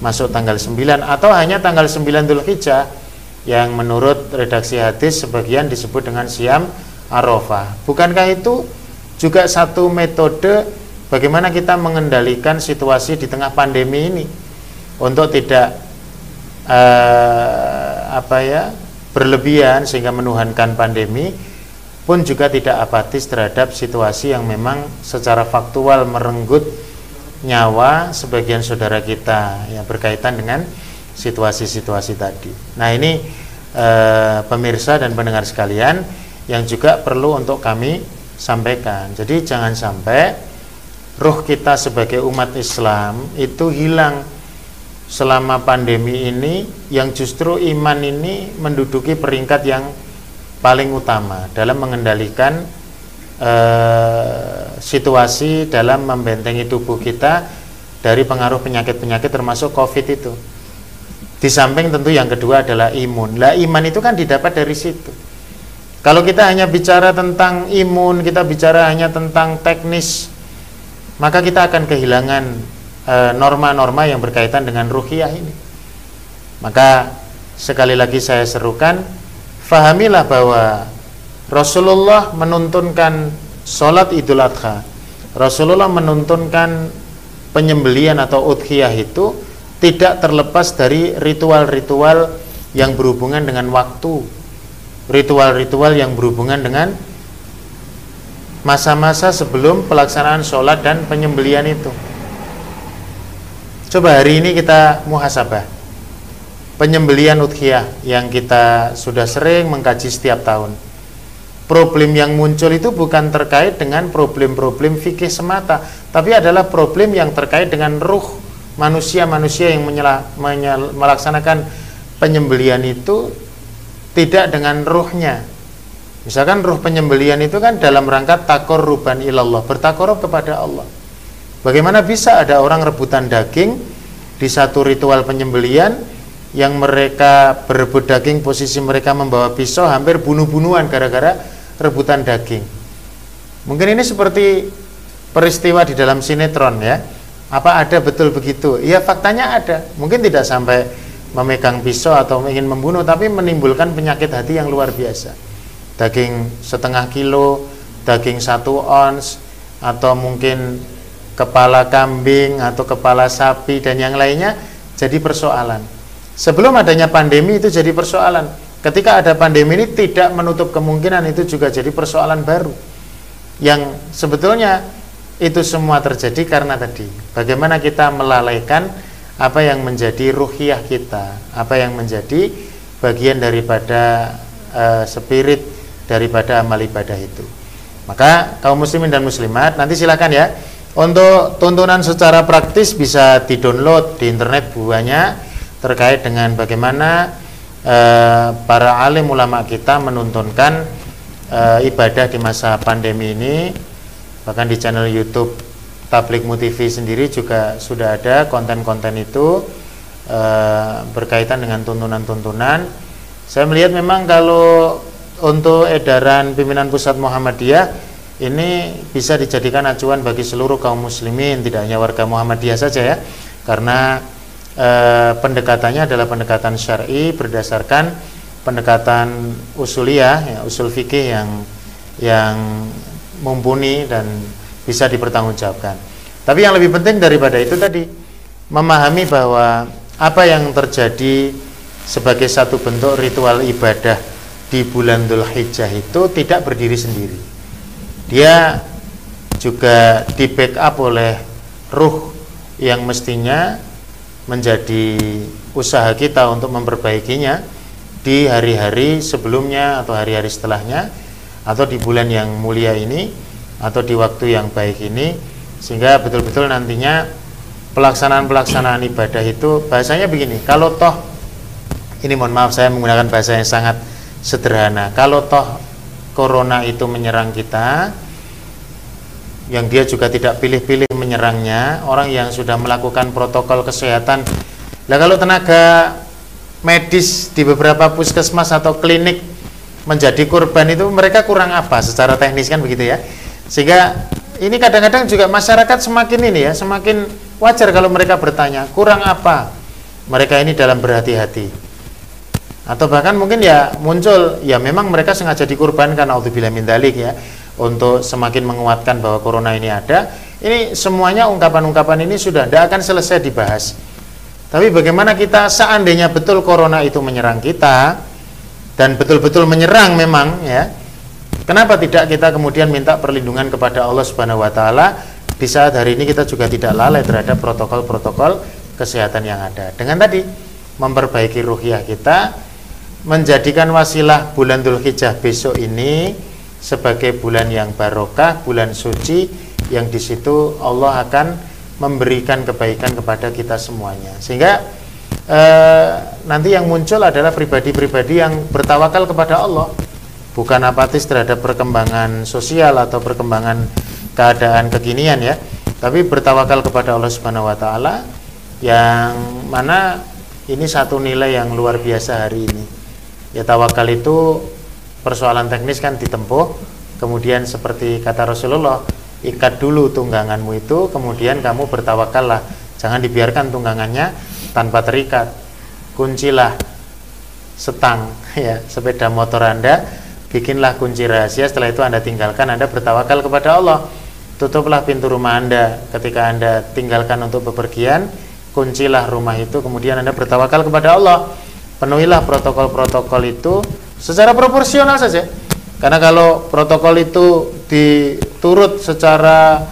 masuk tanggal 9, atau hanya tanggal 9 Dzulhijjah yang menurut redaksi hadis sebagian disebut dengan siam Arafah. Bukankah itu juga satu metode bagaimana kita mengendalikan situasi di tengah pandemi ini untuk tidak berlebihan sehingga menuhankan pandemi, pun juga tidak apatis terhadap situasi yang memang secara faktual merenggut nyawa sebagian saudara kita yang berkaitan dengan situasi-situasi tadi. Nah ini pemirsa dan pendengar sekalian yang juga perlu untuk kami sampaikan. Jadi jangan sampai ruh kita sebagai umat Islam itu hilang selama pandemi ini, yang justru iman ini menduduki peringkat yang paling utama dalam mengendalikan situasi, dalam membentengi tubuh kita dari pengaruh penyakit-penyakit termasuk COVID itu. Di samping tentu yang kedua adalah imun. Lah iman itu kan didapat dari situ. Kalau kita hanya bicara tentang imun, kita bicara hanya tentang teknis, maka kita akan kehilangan norma-norma yang berkaitan dengan ruhiyah ini. Maka sekali lagi saya serukan, fahamilah bahwa Rasulullah menuntunkan sholat Idul Adha, Rasulullah menuntunkan penyembelian atau udhiyah itu tidak terlepas dari ritual-ritual yang berhubungan dengan waktu, ritual-ritual yang berhubungan dengan masa-masa sebelum pelaksanaan sholat dan penyembelian itu. Coba hari ini kita muhasabah penyembelian udhiyah yang kita sudah sering mengkaji setiap tahun. Problem yang muncul itu bukan terkait dengan problem-problem fikih semata, tapi adalah problem yang terkait dengan ruh manusia-manusia yang melaksanakan penyembelian itu tidak dengan ruhnya. Misalkan ruh penyembelian itu kan dalam rangka takorruban ilallah, bertakorup kepada Allah. Bagaimana bisa ada orang rebutan daging di satu ritual penyembelian yang mereka berebut daging, posisi mereka membawa pisau, hampir bunuh-bunuhan gara-gara rebutan daging. Mungkin ini seperti peristiwa di dalam sinetron ya. Apa ada betul begitu? Ya faktanya ada. Mungkin tidak sampai memegang pisau atau ingin membunuh, tapi menimbulkan penyakit hati yang luar biasa. Daging setengah kilo, daging 1 ons, atau mungkin kepala kambing atau kepala sapi dan yang lainnya jadi persoalan. Sebelum adanya pandemi itu jadi persoalan. Ketika ada pandemi ini tidak menutup kemungkinan itu juga jadi persoalan baru. Yang sebetulnya itu semua terjadi karena tadi bagaimana kita melalaikan apa yang menjadi ruhiyah kita, apa yang menjadi bagian daripada spirit daripada amal ibadah itu. Maka kaum muslimin dan muslimat nanti silakan ya, untuk tuntunan secara praktis bisa di-download di internet banyak terkait dengan bagaimana para alim ulama kita menuntunkan ibadah di masa pandemi ini. Bahkan di channel YouTube Tablighmu TV sendiri juga sudah ada konten-konten itu berkaitan dengan tuntunan-tuntunan. Saya melihat memang kalau untuk edaran pimpinan pusat Muhammadiyah ini bisa dijadikan acuan bagi seluruh kaum muslimin, tidak hanya warga Muhammadiyah saja ya, karena pendekatannya adalah pendekatan syar'i berdasarkan pendekatan usuliyah, ya, usul fikih yang mumpuni dan bisa dipertanggungjawabkan. Tapi yang lebih penting daripada itu tadi, memahami bahwa apa yang terjadi sebagai satu bentuk ritual ibadah di bulan Dzulhijjah itu tidak berdiri sendiri. Dia juga di backup oleh ruh yang mestinya menjadi usaha kita untuk memperbaikinya di hari-hari sebelumnya atau hari-hari setelahnya, atau di bulan yang mulia ini, atau di waktu yang baik ini, sehingga betul-betul nantinya pelaksanaan-pelaksanaan ibadah itu bahasanya begini, kalau toh ini mohon maaf saya menggunakan bahasa yang sangat sederhana, kalau toh corona itu menyerang kita, yang dia juga tidak pilih-pilih menyerangnya, orang yang sudah melakukan protokol kesehatan, lah kalau tenaga medis di beberapa puskesmas atau klinik menjadi korban itu mereka kurang apa secara teknis kan begitu ya, sehingga ini kadang-kadang juga masyarakat semakin ini ya, semakin wajar kalau mereka bertanya kurang apa mereka ini dalam berhati-hati, atau bahkan mungkin ya muncul ya memang mereka sengaja dikorbankan, auzubillah min dzalik ya, untuk semakin menguatkan bahwa corona ini ada. Ini semuanya ungkapan-ungkapan ini sudah tidak akan selesai dibahas, tapi bagaimana kita seandainya betul corona itu menyerang kita dan betul-betul menyerang memang ya, kenapa tidak kita kemudian minta perlindungan kepada Allah Subhanahu wa Ta'ala di saat hari ini kita juga tidak lalai terhadap protokol-protokol kesehatan yang ada, dengan tadi memperbaiki ruhiyah kita, menjadikan wasilah bulan Dzulhijjah besok ini sebagai bulan yang barokah, bulan suci yang di situ Allah akan memberikan kebaikan kepada kita semuanya, sehingga nanti yang muncul adalah pribadi-pribadi yang bertawakal kepada Allah, bukan apatis terhadap perkembangan sosial atau perkembangan keadaan kekinian ya, tapi bertawakal kepada Allah Subhanahu wa Ta'ala, yang mana ini satu nilai yang luar biasa hari ini ya. Tawakal itu persoalan teknis kan ditempuh, kemudian seperti kata Rasulullah, ikat dulu tungganganmu itu kemudian kamu bertawakallah, jangan dibiarkan tunggangannya tanpa terikat, kuncilah setang ya sepeda motor Anda, bikinlah kunci rahasia, setelah itu Anda tinggalkan, Anda bertawakal kepada Allah, tutuplah pintu rumah Anda ketika Anda tinggalkan untuk bepergian, kuncilah rumah itu, kemudian Anda bertawakal kepada Allah, penuhilah protokol-protokol itu secara proporsional saja, karena kalau protokol itu diturut secara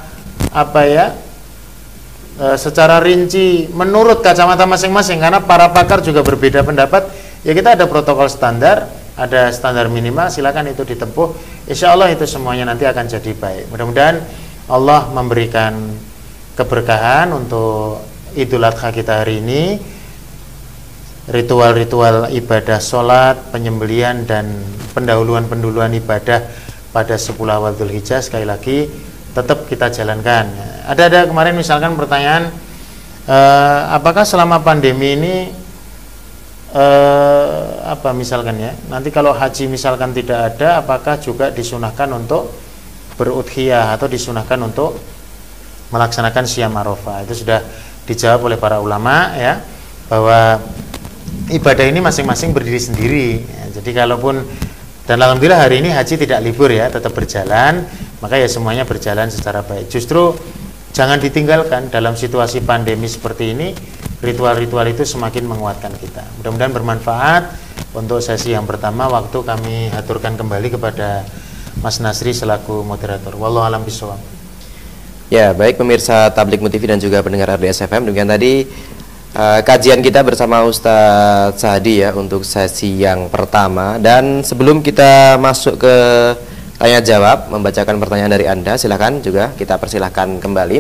apa ya, secara rinci menurut kacamata masing-masing, karena para pakar juga berbeda pendapat ya, kita ada protokol standar, ada standar minimal, silakan itu ditempuh, insya Allah itu semuanya nanti akan jadi baik. Mudah-mudahan Allah memberikan keberkahan untuk Idul Adha kita hari ini, ritual-ritual ibadah sholat, penyembelian dan pendahuluan-penduluan ibadah pada 10 awal Dzulhijjah. Sekali lagi tetap kita jalankan. Ada kemarin misalkan pertanyaan, apakah selama pandemi ini apa misalkan ya, nanti kalau haji misalkan tidak ada, apakah juga disunahkan untuk berudhiyah atau disunahkan untuk melaksanakan siam Arafah? Itu sudah dijawab oleh para ulama ya, bahwa ibadah ini masing-masing berdiri sendiri ya, jadi kalaupun, dan alhamdulillah hari ini haji tidak libur ya, tetap berjalan, maka ya semuanya berjalan secara baik. Justru jangan ditinggalkan dalam situasi pandemi seperti ini, ritual-ritual itu semakin menguatkan kita. Mudah-mudahan bermanfaat. Untuk sesi yang pertama, waktu kami aturkan kembali kepada Mas Nasri selaku moderator. Wallahu a'lam bishawab. Ya, baik pemirsa Tablighmu TV dan juga pendengar RDS FM, demikian tadi kajian kita bersama Ustadz Sahadi ya untuk sesi yang pertama. Dan sebelum kita masuk ke tanya jawab, membacakan pertanyaan dari Anda, silakan juga kita persilahkan kembali.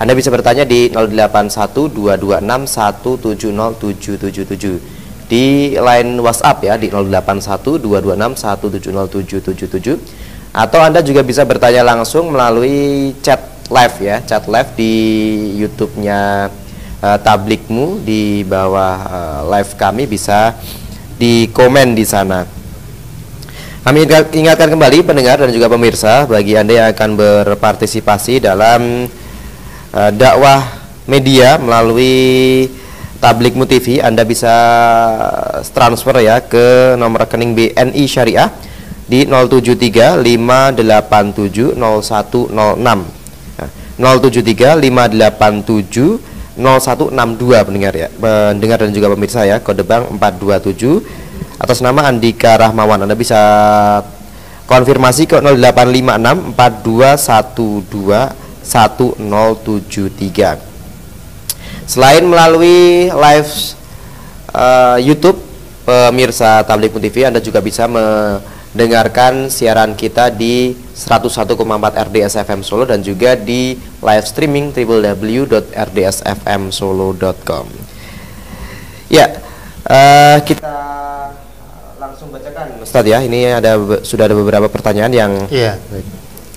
Anda bisa bertanya di 081226170777, di line WhatsApp ya di 081226170777, atau Anda juga bisa bertanya langsung melalui chat live ya, chat live di YouTube-nya Tablighmu, di bawah live kami bisa di komen di sana. Kami ingatkan kembali pendengar dan juga pemirsa, bagi Anda yang akan berpartisipasi dalam dakwah media melalui Tablighmu TV, Anda bisa transfer ya ke nomor rekening BNI Syariah di 073 587 0106, 073 587 0162. Pendengar dan juga pemirsa ya, kode bank 427 atas nama Andika Rahmawan. Anda bisa konfirmasi ke 0856 4212 1073. Selain melalui live YouTube pemirsa Tablighmu TV, Anda juga bisa mendengarkan siaran kita di 101,4 RDS FM Solo dan juga di live streaming www.rdsfmsolo.com. Ya, kita langsung bacakan Ustadz ya, ini sudah ada beberapa pertanyaan yang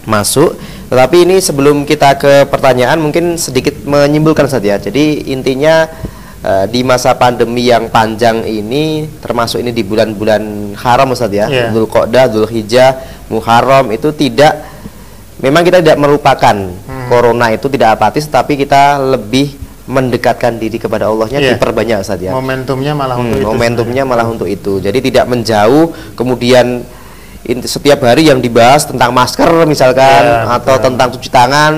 masuk. Tetapi ini sebelum kita ke pertanyaan, mungkin sedikit menyimpulkan Ustadz ya. Jadi intinya di masa pandemi yang panjang ini, termasuk ini di bulan-bulan haram Ustadz ya, Zulqa'dah, Dzulhijjah, Muharram, itu tidak, memang kita tidak melupakan corona itu, tidak apatis, tapi kita lebih mendekatkan diri kepada Allahnya, diperbanyak Ustaz ya. Momentumnya malah untuk itu. Momentumnya sebenarnya malah untuk itu. Jadi tidak menjauh, kemudian setiap hari yang dibahas tentang masker misalkan atau tentang cuci tangan,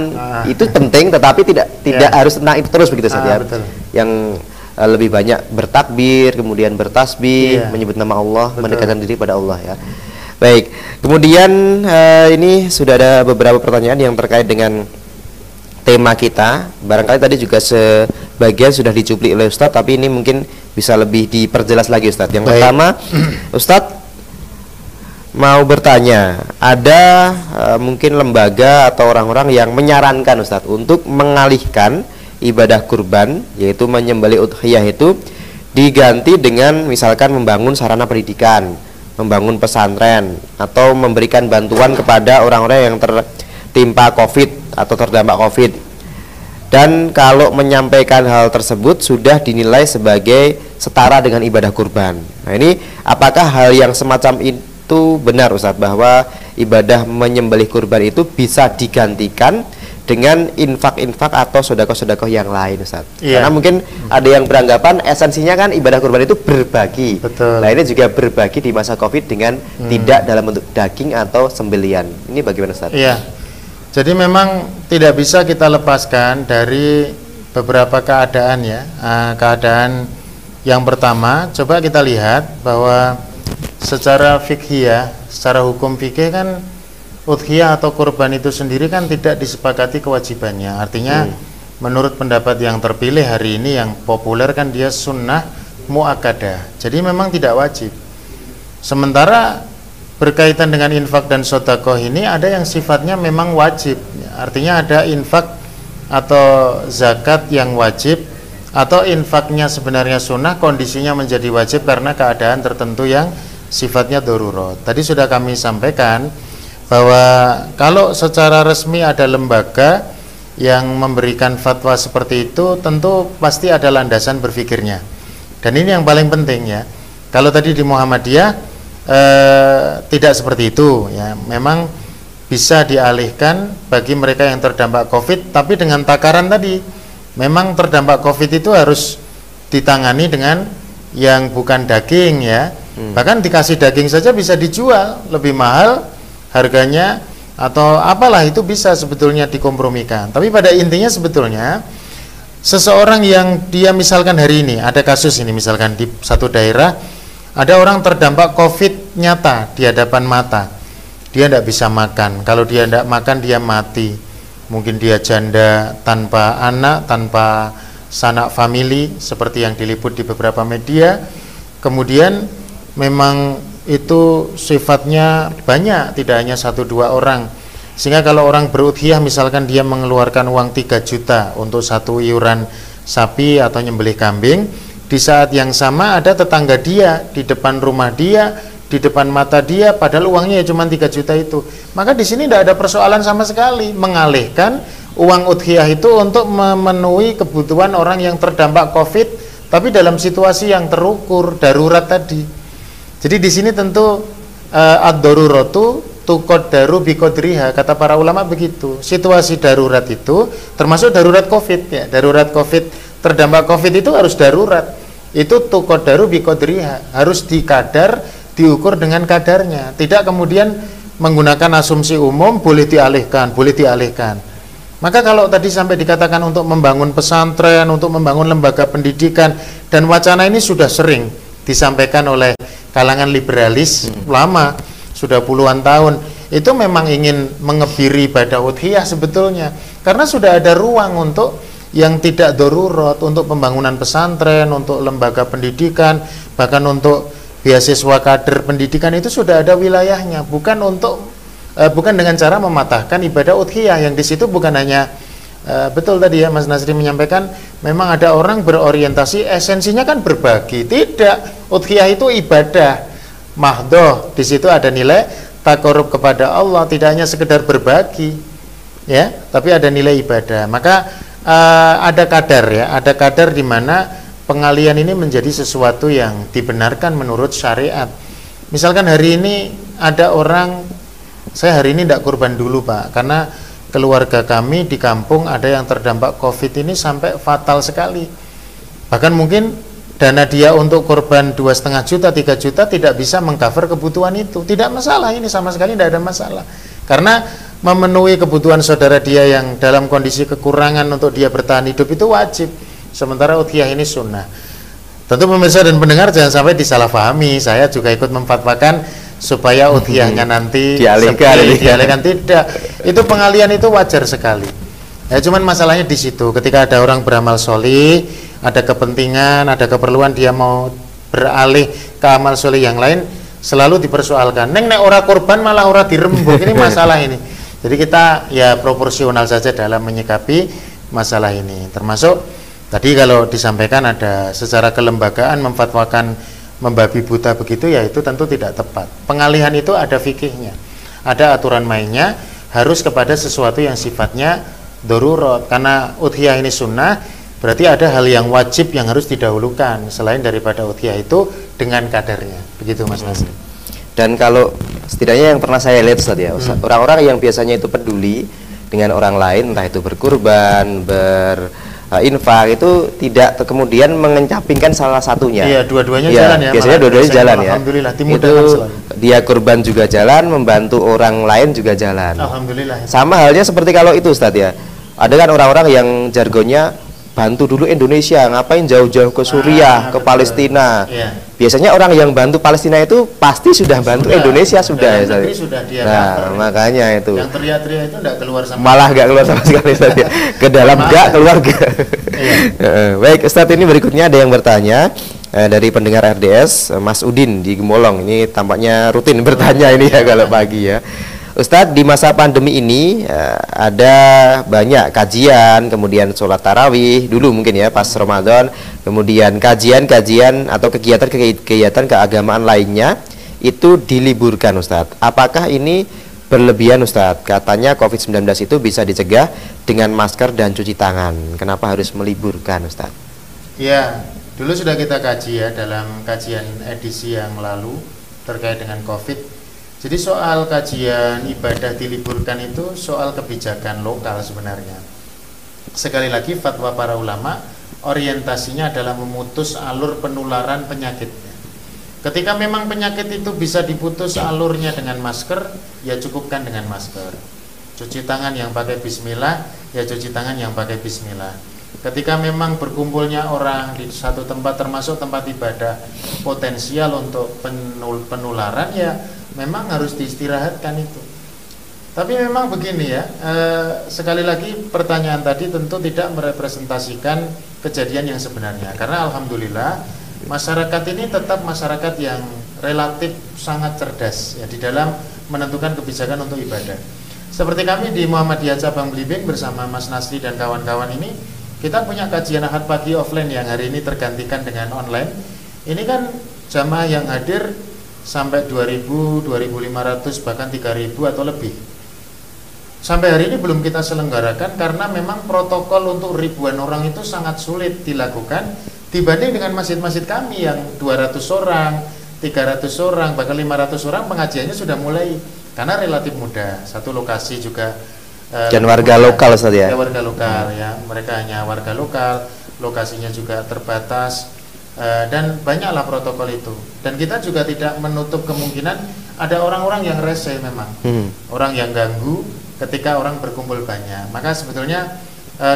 itu penting tetapi tidak harus tentang itu terus begitu Ustaz ya. Betul. Yang lebih banyak bertakbir, kemudian bertasbih, menyebut nama Allah, mendekatkan diri pada Allah ya. Baik. Kemudian ini sudah ada beberapa pertanyaan yang terkait dengan tema kita, barangkali tadi juga sebagian sudah dicuplik oleh Ustadz, tapi ini mungkin bisa lebih diperjelas lagi Ustadz. Yang pertama, Ustadz mau bertanya, ada mungkin lembaga atau orang-orang yang menyarankan Ustadz untuk mengalihkan ibadah kurban, yaitu menyembelih udhiyah itu diganti dengan misalkan membangun sarana pendidikan, membangun pesantren, atau memberikan bantuan kepada orang-orang yang tertimpa COVID atau terdampak COVID. Dan kalau menyampaikan hal tersebut sudah dinilai sebagai setara dengan ibadah kurban. Nah ini apakah hal yang semacam itu benar Ustadz, bahwa ibadah menyembelih kurban itu bisa digantikan dengan infak-infak atau sodakoh-sodakoh yang lain Ustadz? Karena mungkin ada yang beranggapan esensinya kan ibadah kurban itu berbagi. Nah ini juga berbagi di masa COVID dengan tidak dalam bentuk daging atau sembelian. Ini bagaimana Ustadz? Jadi memang tidak bisa kita lepaskan dari beberapa keadaan ya. Keadaan yang pertama, coba kita lihat bahwa secara fikhiyah, secara hukum fikih kan udhiyah atau kurban itu sendiri kan tidak disepakati kewajibannya. Artinya menurut pendapat yang terpilih hari ini yang populer kan dia sunnah mu'akkadah. Jadi memang tidak wajib. Sementara berkaitan dengan infak dan sodakoh ini ada yang sifatnya memang wajib, artinya ada infak atau zakat yang wajib, atau infaknya sebenarnya sunnah, kondisinya menjadi wajib karena keadaan tertentu yang sifatnya darurat. Tadi sudah kami sampaikan bahwa kalau secara resmi ada lembaga yang memberikan fatwa seperti itu, tentu pasti ada landasan berpikirnya. Dan ini yang paling penting ya. Kalau tadi di Muhammadiyah tidak seperti itu ya. Memang bisa dialihkan bagi mereka yang terdampak COVID, tapi dengan takaran tadi. Memang terdampak COVID itu harus ditangani dengan yang bukan daging ya. Bahkan dikasih daging saja bisa dijual lebih mahal harganya atau apalah, itu bisa sebetulnya dikompromikan. Tapi pada intinya sebetulnya seseorang yang dia misalkan hari ini ada kasus ini, misalkan di satu daerah ada orang terdampak COVID nyata di hadapan mata, dia tidak bisa makan, kalau dia tidak makan dia mati, mungkin dia janda tanpa anak, tanpa sanak famili seperti yang diliput di beberapa media. Kemudian memang itu sifatnya banyak, tidak hanya satu dua orang, sehingga kalau orang berudhiyah misalkan dia mengeluarkan uang 3 juta untuk satu iuran sapi atau nyembelih kambing, di saat yang sama ada tetangga dia di depan rumah dia, di depan mata dia, padahal uangnya ya cuma 3 juta itu. Maka di sini tidak ada persoalan sama sekali mengalihkan uang udhiyah itu untuk memenuhi kebutuhan orang yang terdampak COVID, tapi dalam situasi yang terukur darurat tadi. Jadi di sini tentu ad-daruratu tukod daru bikodriha, kata para ulama begitu. Situasi darurat itu termasuk darurat COVID ya. Darurat COVID, terdampak COVID itu harus darurat, itu tukod daru bikodriha, harus dikadar, diukur dengan kadarnya. Tidak kemudian menggunakan asumsi umum boleh dialihkan, boleh dialihkan. Maka kalau tadi sampai dikatakan untuk membangun pesantren, untuk membangun lembaga pendidikan, dan wacana ini sudah sering disampaikan oleh kalangan liberalis lama, sudah puluhan tahun, itu memang ingin mengebiri pada udhiyah sebetulnya, karena sudah ada ruang untuk yang tidak darurat, untuk pembangunan pesantren, untuk lembaga pendidikan, bahkan untuk beasiswa kader pendidikan itu sudah ada wilayahnya, bukan untuk bukan dengan cara mematahkan ibadah udhiyah yang di situ bukan hanya betul tadi ya Mas Nasri menyampaikan, memang ada orang berorientasi esensinya kan berbagi, tidak, udhiyah itu ibadah mahdoh, di situ ada nilai takorup kepada Allah, tidak hanya sekedar berbagi ya, tapi ada nilai ibadah. Maka ada kadar ya, ada kadar di mana pengalian ini menjadi sesuatu yang dibenarkan menurut syariat. Misalkan hari ini ada orang, saya hari ini tidak kurban dulu Pak, karena keluarga kami di kampung ada yang terdampak COVID ini sampai fatal sekali, bahkan mungkin dana dia untuk korban 2,5 juta, 3 juta tidak bisa mengcover kebutuhan itu. Tidak masalah, ini sama sekali tidak ada masalah, karena memenuhi kebutuhan saudara dia yang dalam kondisi kekurangan untuk dia bertahan hidup itu wajib, sementara udhiyah ini sunnah. Tentu pemirsa dan pendengar jangan sampai disalahpahami, saya juga ikut memfatwakan supaya udhiyahnya nanti dialihkan, tidak, itu pengalian itu wajar sekali ya. Cuman masalahnya di situ, ketika ada orang beramal solih, ada kepentingan, ada keperluan, dia mau beralih ke amal soleh yang lain, selalu dipersoalkan, nek ora korban malah ora dirembuk. Ini masalah ini. Jadi kita ya proporsional saja dalam menyikapi masalah ini. Termasuk tadi kalau disampaikan ada secara kelembagaan memfatwakan membabi buta begitu ya, itu tentu tidak tepat. Pengalihan itu ada fikihnya, ada aturan mainnya, harus kepada sesuatu yang sifatnya darurat. Karena udhiyah ini sunnah, berarti ada hal yang wajib yang harus didahulukan selain daripada udhiyah itu dengan kadarnya, begitu Mas Nasir. Dan kalau setidaknya yang pernah saya lihat Ustaz ya, orang-orang yang biasanya itu peduli dengan orang lain, entah itu berkurban, berinfak, itu tidak kemudian mengencapingkan salah satunya. Iya, dua-duanya ya, jalan ya. Biasanya dua-duanya jalan ya. Alhamdulillah, dimudahkan selalu. Dia kurban juga jalan, membantu orang lain juga jalan. Alhamdulillah. Ya. Sama halnya seperti kalau itu Ustaz ya. Ada kan orang-orang yang jargonnya bantu dulu Indonesia, ngapain jauh-jauh ke Suriah, ke Palestina. Iya. Biasanya orang yang bantu Palestina itu pasti sudah bantu Indonesia sudah. Ya, sudah dia makanya itu. Yang teriak-teriak itu enggak keluar sama. Malah enggak keluar sama sekali tadi. Ke dalam enggak keluar. Iya. Baik, Ustadz, ini berikutnya ada yang bertanya dari pendengar RDS, Mas Udin di Gemolong. Ini tampaknya rutin bertanya ini ya kalau pagi ya. Ustadz, di masa pandemi ini ada banyak kajian, kemudian sholat tarawih dulu mungkin ya pas Ramadan, kemudian kajian-kajian atau kegiatan-kegiatan keagamaan lainnya itu diliburkan Ustadz. Apakah ini berlebihan Ustadz. Katanya COVID-19 itu bisa dicegah dengan masker dan cuci tangan. Kenapa harus meliburkan Ustadz? Ya, dulu sudah kita kaji ya dalam kajian edisi yang lalu terkait dengan COVID. Jadi soal kajian ibadah diliburkan itu soal kebijakan lokal sebenarnya. Sekali lagi fatwa para ulama orientasinya adalah memutus alur penularan penyakit. Ketika memang penyakit itu bisa diputus alurnya dengan masker, ya cukupkan dengan masker. Cuci tangan yang pakai bismillah, ya cuci tangan yang pakai bismillah. Ketika memang berkumpulnya orang di satu tempat termasuk tempat ibadah potensial untuk penularan, ya memang harus diistirahatkan itu. Tapi memang begini ya, sekali lagi pertanyaan tadi tentu tidak merepresentasikan kejadian yang sebenarnya. Karena alhamdulillah masyarakat ini tetap masyarakat yang relatif sangat cerdas ya, di dalam menentukan kebijakan untuk ibadah. Seperti kami di Muhammadiyah Cabang Blimbing bersama Mas Nasri dan kawan-kawan ini, kita punya kajian Ahad Pagi offline yang hari ini tergantikan dengan online. Ini kan jamaah yang hadir sampai 2.000, 2.500 bahkan 3.000 atau lebih. Sampai hari ini belum kita selenggarakan karena memang protokol untuk ribuan orang itu sangat sulit dilakukan dibanding dengan masjid-masjid kami yang 200 orang, 300 orang, bahkan 500 orang pengajiannya sudah mulai karena relatif mudah. Satu lokasi juga dan warga lokal saja. Ya, warga lokal ya, mereka hanya warga lokal, lokasinya juga terbatas dan banyaklah protokol itu. Dan kita juga tidak menutup kemungkinan ada orang-orang yang rese memang, orang yang ganggu ketika orang berkumpul banyak. Maka sebetulnya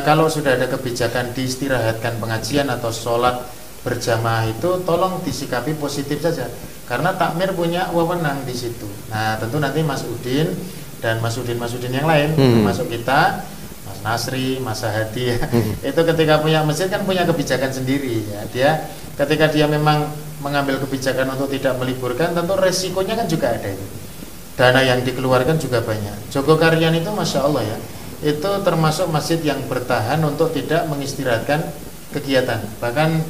kalau sudah ada kebijakan diistirahatkan pengajian atau sholat berjamaah itu tolong disikapi positif saja karena takmir punya wewenang di situ. Nah tentu nanti Mas Udin dan Mas Udin yang lain termasuk kita, Mas Nasri, Mas Sahadi ya, itu ketika punya masjid kan punya kebijakan sendiri ya. Dia ketika dia memang mengambil kebijakan untuk tidak meliburkan tentu resikonya kan juga ada itu. Dana yang dikeluarkan juga banyak. Jogokarian itu Masya Allah ya, itu termasuk masjid yang bertahan untuk tidak mengistirahatkan kegiatan, bahkan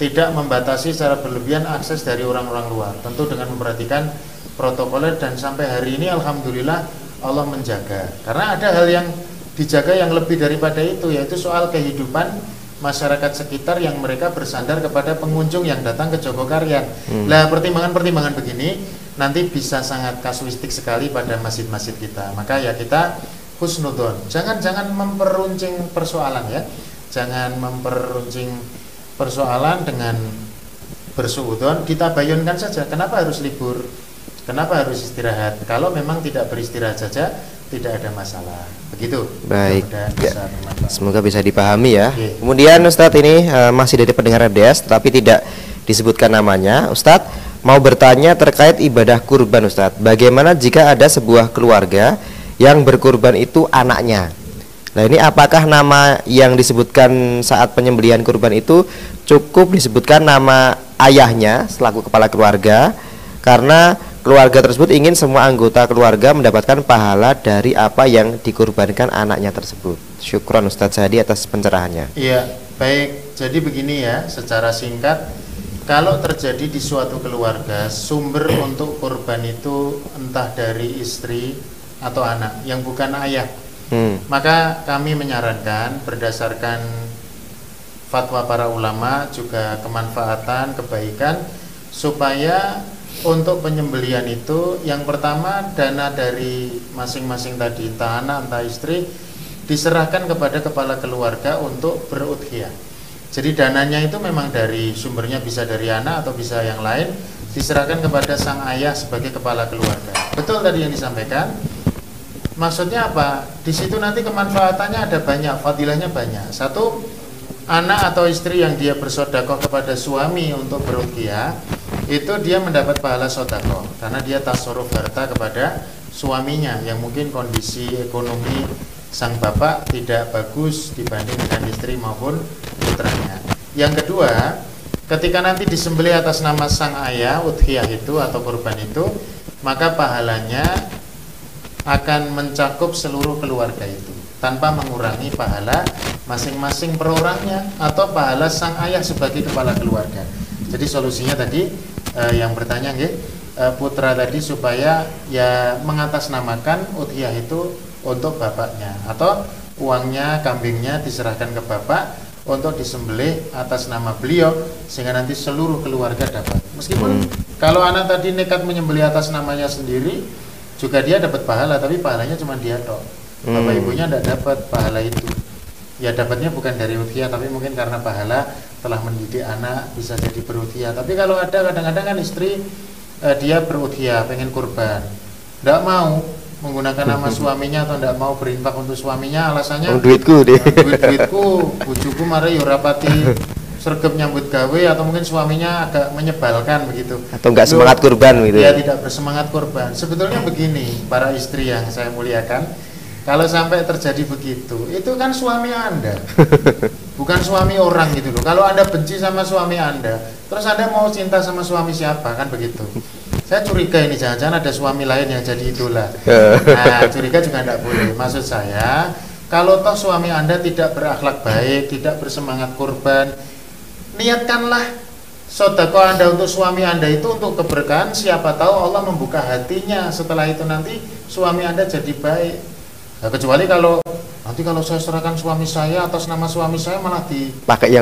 tidak membatasi secara berlebihan akses dari orang-orang luar, tentu dengan memperhatikan protokoler. Dan sampai hari ini alhamdulillah Allah menjaga, karena ada hal yang dijaga yang lebih daripada itu, yaitu soal kehidupan masyarakat sekitar yang mereka bersandar kepada pengunjung yang datang ke Jogokarian. Lah pertimbangan-pertimbangan begini nanti bisa sangat kasuistik sekali pada masjid-masjid kita. Maka ya kita husnudon, jangan memperuncing persoalan ya, jangan memperuncing persoalan dengan bersuudon. Kita bayunkan saja, kenapa harus libur, kenapa harus istirahat. Kalau memang tidak beristirahat saja tidak ada masalah. Begitu. Baik. Bisa semoga bisa dipahami ya. Okay. Kemudian Ustadz ini masih dari pendengar RDS tapi tidak disebutkan namanya. Ustadz mau bertanya terkait ibadah kurban Ustadz. Bagaimana jika ada sebuah keluarga yang berkurban itu anaknya? Nah ini apakah nama yang disebutkan saat penyembelihan kurban itu cukup disebutkan nama ayahnya selaku kepala keluarga? Karena keluarga tersebut ingin semua anggota keluarga mendapatkan pahala dari apa yang dikurbankan anaknya tersebut. Syukran Ustadz Sahadi atas pencerahannya. Iya baik, jadi begini ya secara singkat. Kalau terjadi di suatu keluarga sumber untuk kurban itu entah dari istri atau anak yang bukan ayah, maka kami menyarankan berdasarkan fatwa para ulama juga kemanfaatan, kebaikan, supaya untuk penyembelian itu yang pertama dana dari masing-masing tadi, entah anak entah istri, diserahkan kepada kepala keluarga untuk berudhiyah. Jadi dananya itu memang dari sumbernya bisa dari anak atau bisa yang lain, diserahkan kepada sang ayah sebagai kepala keluarga. Betul tadi yang disampaikan. Maksudnya apa? Di situ nanti kemanfaatannya ada banyak, fadilahnya banyak. Satu, anak atau istri yang dia bersodakoh kepada suami untuk berukia, itu dia mendapat pahala sodakoh karena dia tasarruf harta kepada suaminya yang mungkin kondisi ekonomi sang bapak tidak bagus dibanding dengan istri maupun putranya. Yang kedua, ketika nanti disembelih atas nama sang ayah, udhiyah itu atau kurban itu, maka pahalanya akan mencakup seluruh keluarga itu tanpa mengurangi pahala masing-masing perorangnya atau pahala sang ayah sebagai kepala keluarga. Jadi solusinya tadi yang bertanya nggih, putra tadi supaya ya mengatasnamakan udhiyah itu untuk bapaknya, atau uangnya, kambingnya diserahkan ke bapak untuk disembelih atas nama beliau sehingga nanti seluruh keluarga dapat. Meskipun kalau anak tadi nekat menyembelih atas namanya sendiri juga dia dapat pahala, tapi pahalanya cuma dia dong, bapak ibunya tidak dapat pahala itu. Ya dapatnya bukan dari udhiyah, tapi mungkin karena pahala telah mendidik anak bisa jadi berudhiyah. Tapi kalau ada kadang-kadang kan istri dia berudhiyah, pengen kurban, tidak mau menggunakan nama suaminya atau tidak mau berinfak untuk suaminya, alasannya duitku deh, duitku, bujuku marah yurapati sergap nyambut gawe, atau mungkin suaminya agak menyebalkan begitu, atau nggak semangat kurban gitu. Dia tidak bersemangat kurban. Sebetulnya begini, para istri yang saya muliakan, kalau sampai terjadi begitu, itu kan suami Anda, bukan suami orang gitu loh. Kalau Anda benci sama suami Anda, terus Anda mau cinta sama suami siapa? Kan begitu. Saya curiga ini jangan-jangan ada suami lain yang jadi idola. Nah, curiga juga tidak boleh. Maksud saya, kalau toh suami Anda tidak berakhlak baik, tidak bersemangat kurban, niatkanlah sedekah Anda untuk suami Anda itu untuk keberkahan. Siapa tahu Allah membuka hatinya, setelah itu nanti suami Anda jadi baik. Nah, kecuali kalau nanti kalau saya serahkan suami saya atas nama suami saya malah dipakai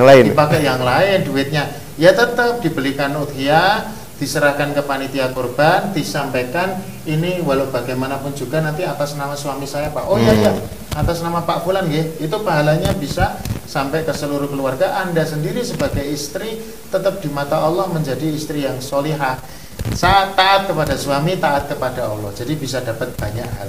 yang lain, duitnya ya tetap dibelikan udhiyah, diserahkan ke panitia kurban, disampaikan ini walau bagaimanapun juga nanti atas nama suami saya Pak. Oh iya iya, atas nama Pak Fulan ya. Itu pahalanya bisa sampai ke seluruh keluarga. Anda sendiri sebagai istri tetap di mata Allah menjadi istri yang solihah, taat kepada suami, taat kepada Allah, jadi bisa dapat banyak hal.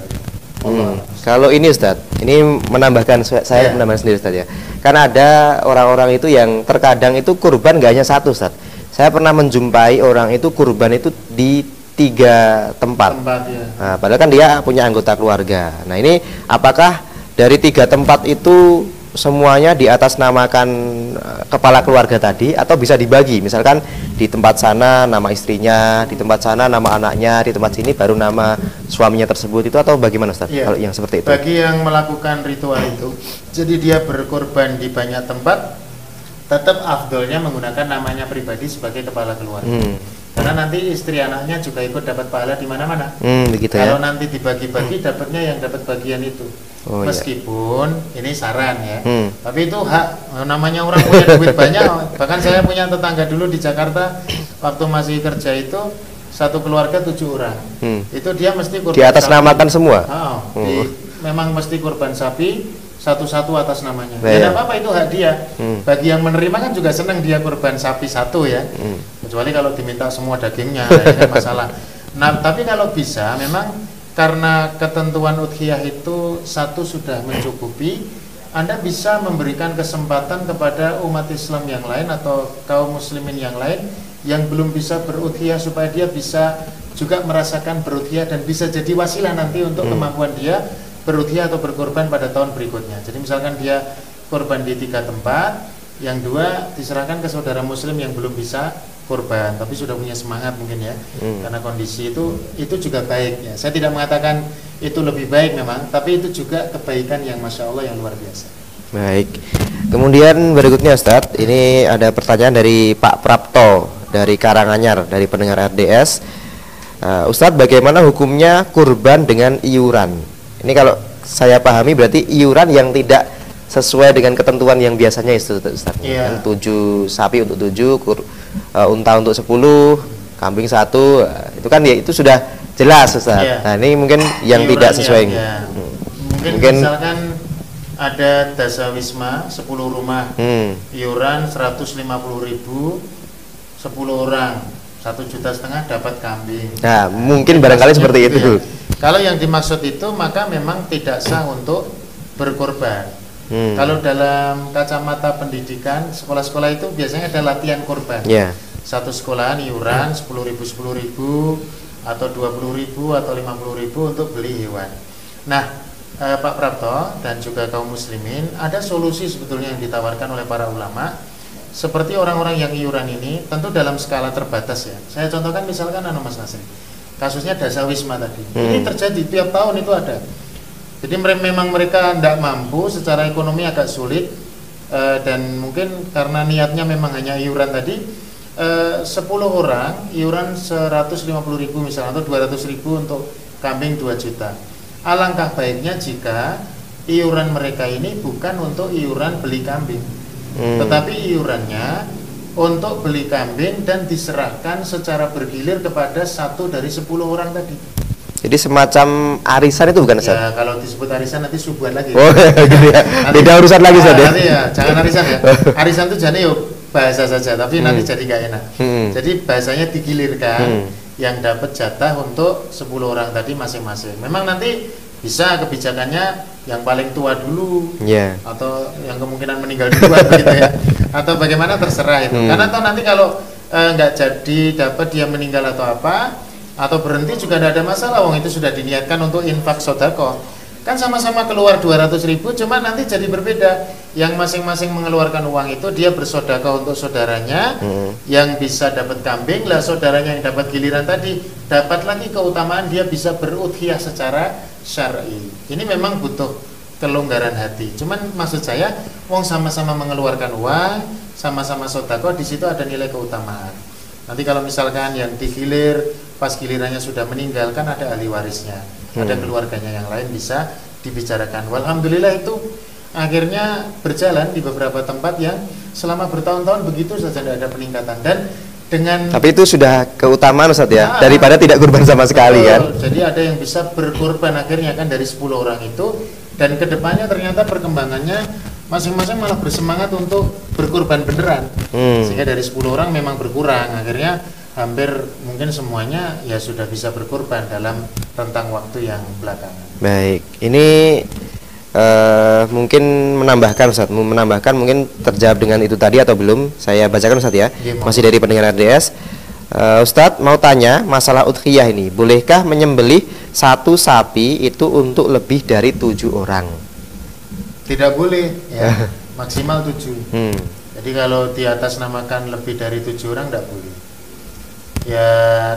Kalau ini Ustadz, ini menambahkan, saya menambahkan sendiri Ustadz ya. Karena ada orang-orang itu yang terkadang itu kurban gak hanya satu Ustadz. Saya pernah menjumpai orang itu kurban itu di 3 tempat, ya. Nah, padahal kan dia punya anggota keluarga. Nah ini apakah dari 3 tempat itu semuanya di atas namakan kepala keluarga tadi, atau bisa dibagi? Misalkan di tempat sana nama istrinya, di tempat sana nama anaknya, di tempat sini baru nama suaminya tersebut itu, atau bagaimana Ustaz? Kalau yang seperti itu, bagi yang melakukan ritual itu, jadi dia berkorban di banyak tempat, tetap afdolnya menggunakan namanya pribadi sebagai kepala keluarga. Karena nanti istri anaknya juga ikut dapat pahala di mana-mana. Kalau nanti dibagi-bagi, dapatnya yang dapat bagian itu. Meskipun ini saran ya, tapi itu hak. Namanya orang punya duit banyak. Bahkan saya punya tetangga dulu di Jakarta waktu masih kerja itu, satu keluarga 7 orang. Itu dia mesti kurban di atas namakan semua. Memang mesti kurban sapi satu-satu atas namanya. Ya tidak apa-apa, itu hak dia. Bagi yang menerima kan juga senang dia kurban sapi satu ya. Kecuali kalau diminta semua dagingnya ya, masalah. Nah, tapi kalau bisa memang karena ketentuan udhiyah itu satu sudah mencukupi, Anda bisa memberikan kesempatan kepada umat Islam yang lain atau kaum muslimin yang lain yang belum bisa berudhiyah supaya dia bisa juga merasakan berudhiyah dan bisa jadi wasilah nanti untuk kemampuan dia berudhiyah atau berkorban pada tahun berikutnya. Jadi misalkan dia korban di 3 tempat, yang 2 diserahkan ke saudara muslim yang belum bisa korban tapi sudah punya semangat mungkin ya, karena kondisi itu juga baik ya. Saya tidak mengatakan itu lebih baik memang, tapi itu juga kebaikan yang masya Allah yang luar biasa. Baik, kemudian berikutnya Ustadz, ini ada pertanyaan dari Pak Prapto dari Karanganyar, dari pendengar RDS. Ustadz, bagaimana hukumnya kurban dengan iuran? Ini kalau saya pahami berarti iuran yang tidak sesuai dengan ketentuan yang biasanya itu Ustaz. Kan 7 sapi untuk 7, unta untuk 10, kambing 1. Itu kan ya, itu sudah jelas Ustaz. Nah, ini mungkin yang iuran tidak sesuai. Mungkin misalkan ada dasawisma 10 rumah. Iuran 150.000, 10 orang 1,5 juta dapat kambing. Nah, mungkin barangkali seperti itu. Kalau yang dimaksud itu, maka memang tidak sah untuk berkorban. Kalau dalam kacamata pendidikan, sekolah-sekolah itu biasanya ada latihan korban. Satu sekolahan iuran 10.000 atau 20.000 atau 50.000 untuk beli hewan. Nah, Pak Prapto dan juga kaum muslimin, ada solusi sebetulnya yang ditawarkan oleh para ulama. Seperti orang-orang yang iuran ini, tentu dalam skala terbatas ya. Saya contohkan misalkan Mas Nasri, kasusnya dasawisma tadi, ini terjadi tiap tahun itu ada. Jadi memang mereka tidak mampu, secara ekonomi agak sulit, dan mungkin karena niatnya memang hanya iuran tadi, 10 orang iuran 150.000 misalnya atau 200.000 untuk kambing 2 juta. Alangkah baiknya jika iuran mereka ini bukan untuk iuran beli kambing, tetapi iurannya untuk beli kambing dan diserahkan secara bergilir kepada 1 dari 10 orang tadi. Jadi semacam arisan itu bukan? Ya, kalau disebut arisan nanti subuhan lagi. Oh, gitu ya. Nanti, beda urusan lagi saja. Ya, jangan arisan ya. Arisan itu jadi bahasa saja, tapi nanti jadi nggak enak. Jadi bahasanya digilirkan, yang dapat jatah untuk 10 orang tadi masing-masing. Memang nanti bisa kebijakannya yang paling tua dulu, atau yang kemungkinan meninggal duluan begitu ya. Atau bagaimana terserah itu. Karena toh nanti kalau nggak jadi dapat dia meninggal atau apa, atau berhenti juga tidak ada masalah, wong itu sudah diniatkan untuk infak sodako, kan sama-sama keluar 200.000, cuma nanti jadi berbeda. Yang masing-masing mengeluarkan uang itu dia bersodako untuk saudaranya, yang bisa dapat kambing lah, saudaranya yang dapat giliran tadi dapat lagi keutamaan, dia bisa berudhiyah secara syar'i. Ini memang butuh kelonggaran hati, cuman maksud saya wong sama-sama mengeluarkan uang, sama-sama sodako, di situ ada nilai keutamaan. Nanti kalau misalkan yang digilir pas gilirannya sudah meninggalkan, ada ahli warisnya, ada keluarganya yang lain, bisa dibicarakan. Alhamdulillah itu akhirnya berjalan di beberapa tempat yang selama bertahun-tahun begitu saja, tidak ada peningkatan. Dan dengan tapi itu sudah keutamaan Ustadz ya, daripada tidak kurban sama sekali kan. Jadi ada yang bisa berkurban akhirnya kan dari 10 orang itu, dan kedepannya ternyata perkembangannya masing-masing malah bersemangat untuk berkurban beneran, sehingga dari 10 orang memang berkurang, akhirnya hampir mungkin semuanya ya sudah bisa berkorban dalam rentang waktu yang belakangan. Baik, ini mungkin menambahkan Ustadz, mungkin terjawab dengan itu tadi atau belum, saya bacakan Ustadz ya, masih dari pendengar RDS. Ustadz mau tanya masalah udhiyah ini, bolehkah menyembelih 1 sapi itu untuk lebih dari 7 orang? Tidak boleh ya, maksimal 7. Jadi kalau di atas namakan lebih dari 7 orang tidak boleh. Ya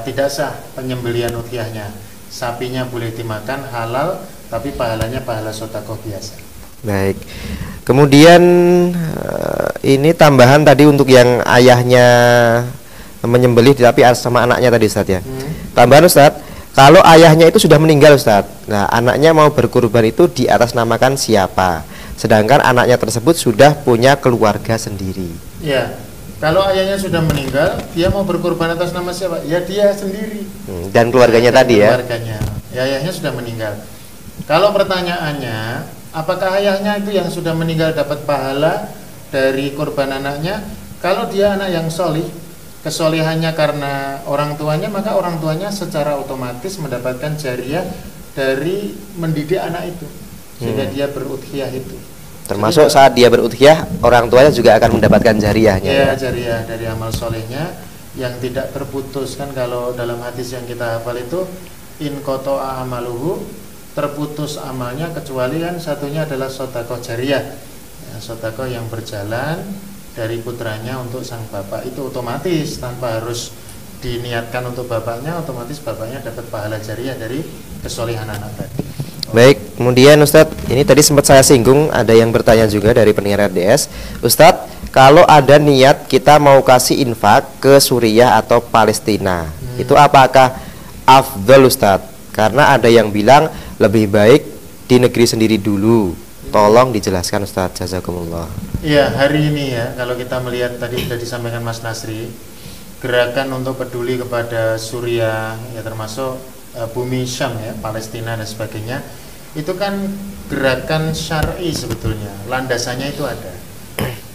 tidak sah penyembelian udhiyahnya. Sapinya boleh dimakan halal, tapi pahalanya pahala sodaqoh biasa. Baik. Kemudian ini tambahan tadi untuk yang ayahnya menyembelih tapi sama anaknya tadi Ustadz ya. Tambahan Ustadz, kalau ayahnya itu sudah meninggal Ustadz, nah anaknya mau berkurban itu di atas namakan siapa? Sedangkan anaknya tersebut sudah punya keluarga sendiri. Ya. Kalau ayahnya sudah meninggal, dia mau berkorban atas nama siapa? Ya dia sendiri. Dan keluarganya tadi ya? Keluarganya, ya ayahnya sudah meninggal. Kalau pertanyaannya, apakah ayahnya itu yang sudah meninggal dapat pahala dari korban anaknya? Kalau dia anak yang solih, kesolihannya karena orang tuanya, maka orang tuanya secara otomatis mendapatkan jariah dari mendidik anak itu, sehingga dia berudhiyah itu. Termasuk saat dia berudhiyah, orang tuanya juga akan mendapatkan jariahnya. Iya, jariah dari amal solehnya yang tidak terputus. Kan kalau dalam hadis yang kita hafal itu, in qata'a amaluhu, terputus amalnya kecuali yang satunya adalah sodaqoh jariah, sodaqoh yang berjalan dari putranya untuk sang bapak. Itu otomatis tanpa harus diniatkan untuk bapaknya, otomatis bapaknya dapat pahala jariah dari kesolehan anak tadi. Baik, kemudian Ustadz, ini tadi sempat saya singgung, ada yang bertanya juga dari pendengar RDS. Ustadz, kalau ada niat kita mau kasih infak ke Suriah atau Palestina, itu apakah afdol Ustadz? Karena ada yang bilang lebih baik di negeri sendiri dulu. Tolong dijelaskan Ustadz, jazakumullah. Iya, hari ini ya, kalau kita melihat tadi sudah disampaikan Mas Nasri, gerakan untuk peduli kepada Suriah, ya termasuk bumi Syam ya, Palestina dan sebagainya, itu kan gerakan syar'i sebetulnya, landasannya itu ada.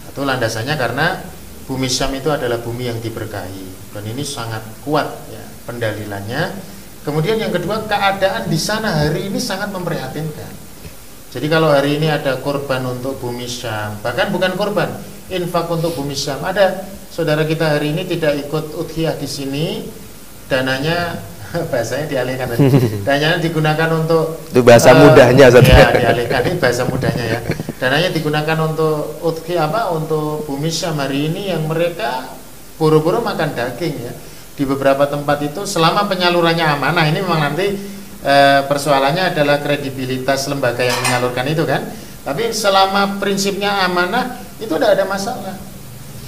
Atau landasannya karena bumi Syam itu adalah bumi yang diberkahi, dan ini sangat kuat ya pendalilannya. Kemudian yang kedua, keadaan di sana hari ini sangat memprihatinkan. Jadi kalau hari ini ada korban untuk bumi Syam, bahkan bukan korban, infak untuk bumi Syam, ada saudara kita hari ini tidak ikut udhiyah di sini, dananya bahasanya dialihkan tadi, dananya digunakan untuk itu bahasa mudahnya ya, dialihkan ini bahasa mudahnya ya, dananya digunakan untuk untuk bumi Syam hari ini yang mereka buru-buru makan daging ya. Di beberapa tempat itu selama penyalurannya amanah, ini memang nanti persoalannya adalah kredibilitas lembaga yang menyalurkan itu kan, tapi selama prinsipnya amanah itu tidak ada masalah.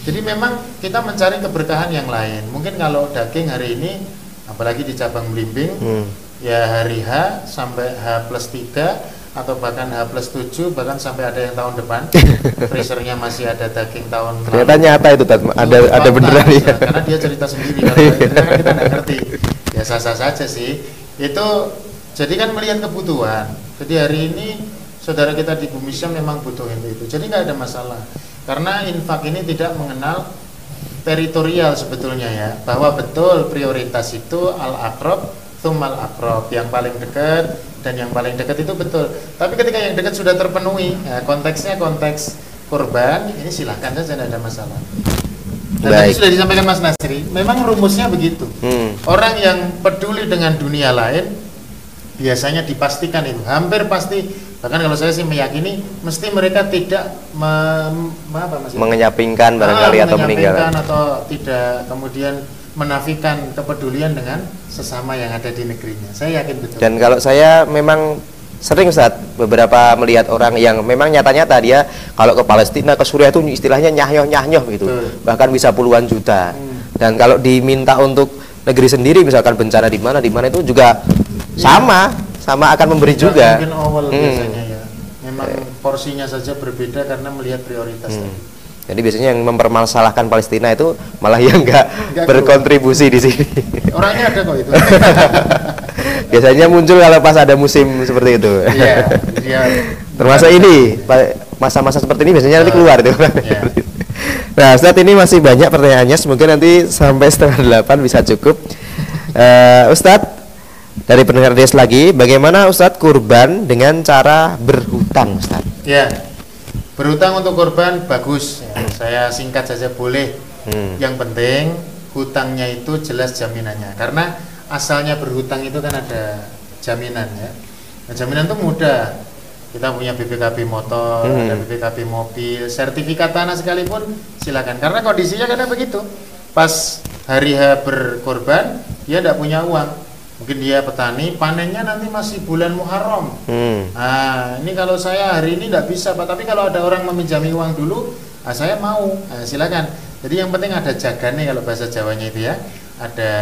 Jadi memang kita mencari keberkahan yang lain. Mungkin kalau daging hari ini, apalagi di cabang Blimbing, ya hari H sampai H+3 atau bahkan H+7, bahkan sampai ada yang tahun depan freezernya masih ada daging tahun ternyata lalu. Nyata itu ada beneran ya. Karena dia cerita sendiri karena kita nggak ngerti ya, sah-sah saja sih itu. Jadi kan melihat kebutuhan, jadi hari ini saudara kita di Bumi Syam memang butuh itu, jadi nggak ada masalah karena infak ini tidak mengenal teritorial sebetulnya ya, bahwa betul prioritas itu al-aqrab tsummal aqrab, yang paling dekat dan yang paling dekat itu betul. Tapi ketika yang dekat sudah terpenuhi, ya konteksnya konteks kurban, ini silahkan saja, tidak ada masalah. Dan tadi sudah disampaikan Mas Nasri, memang rumusnya begitu. Orang yang peduli dengan dunia lain biasanya dipastikan itu, hampir pasti, bahkan kalau saya sih meyakini mesti mereka tidak mengenyampingkan barangkali atau meninggalkan atau tidak kemudian menafikan kepedulian dengan sesama yang ada di negerinya. Saya yakin betul. Dan kalau saya memang sering saat beberapa melihat orang yang memang nyata-nyata dia kalau ke Palestina, ke Suriah itu istilahnya nyahyoh-nyahyoh gitu. Bahkan bisa puluhan juta. Dan kalau diminta untuk negeri sendiri misalkan bencana di mana itu juga sama akan memberi juga. Mungkin awal biasanya ya. Memang porsinya saja berbeda karena melihat prioritas tadi. Jadi biasanya yang mempermasalahkan Palestina itu malah yang nggak berkontribusi di sini. Orangnya ada kok itu. Biasanya muncul kalau pas ada musim seperti itu. Iya. Ya, termasuk ini masa-masa seperti ini biasanya nanti keluar itu. Ya. Nah, saat ini masih banyak pertanyaannya, semoga nanti sampai 7:30 bisa cukup. Ustadz, dari pendengar RDS lagi, bagaimana Ustadz kurban dengan cara berhutang, Ustadz? Ya. Berhutang untuk korban bagus ya, saya singkat saja boleh. Yang penting hutangnya itu jelas jaminannya, karena asalnya berhutang itu kan ada jaminan ya. Nah, jaminan itu mudah, kita punya BPKB motor, ada BPKB mobil, sertifikat tanah sekalipun silakan. Karena kondisinya kadang begitu, pas hari H berkorban dia tidak punya uang. Mungkin dia petani, panennya nanti masih bulan Muharram. Nah, ini kalau saya hari ini tidak bisa Pak, tapi kalau ada orang meminjami uang dulu, ah, saya mau, nah, silakan. Jadi yang penting ada jagane kalau bahasa Jawanya itu ya, ada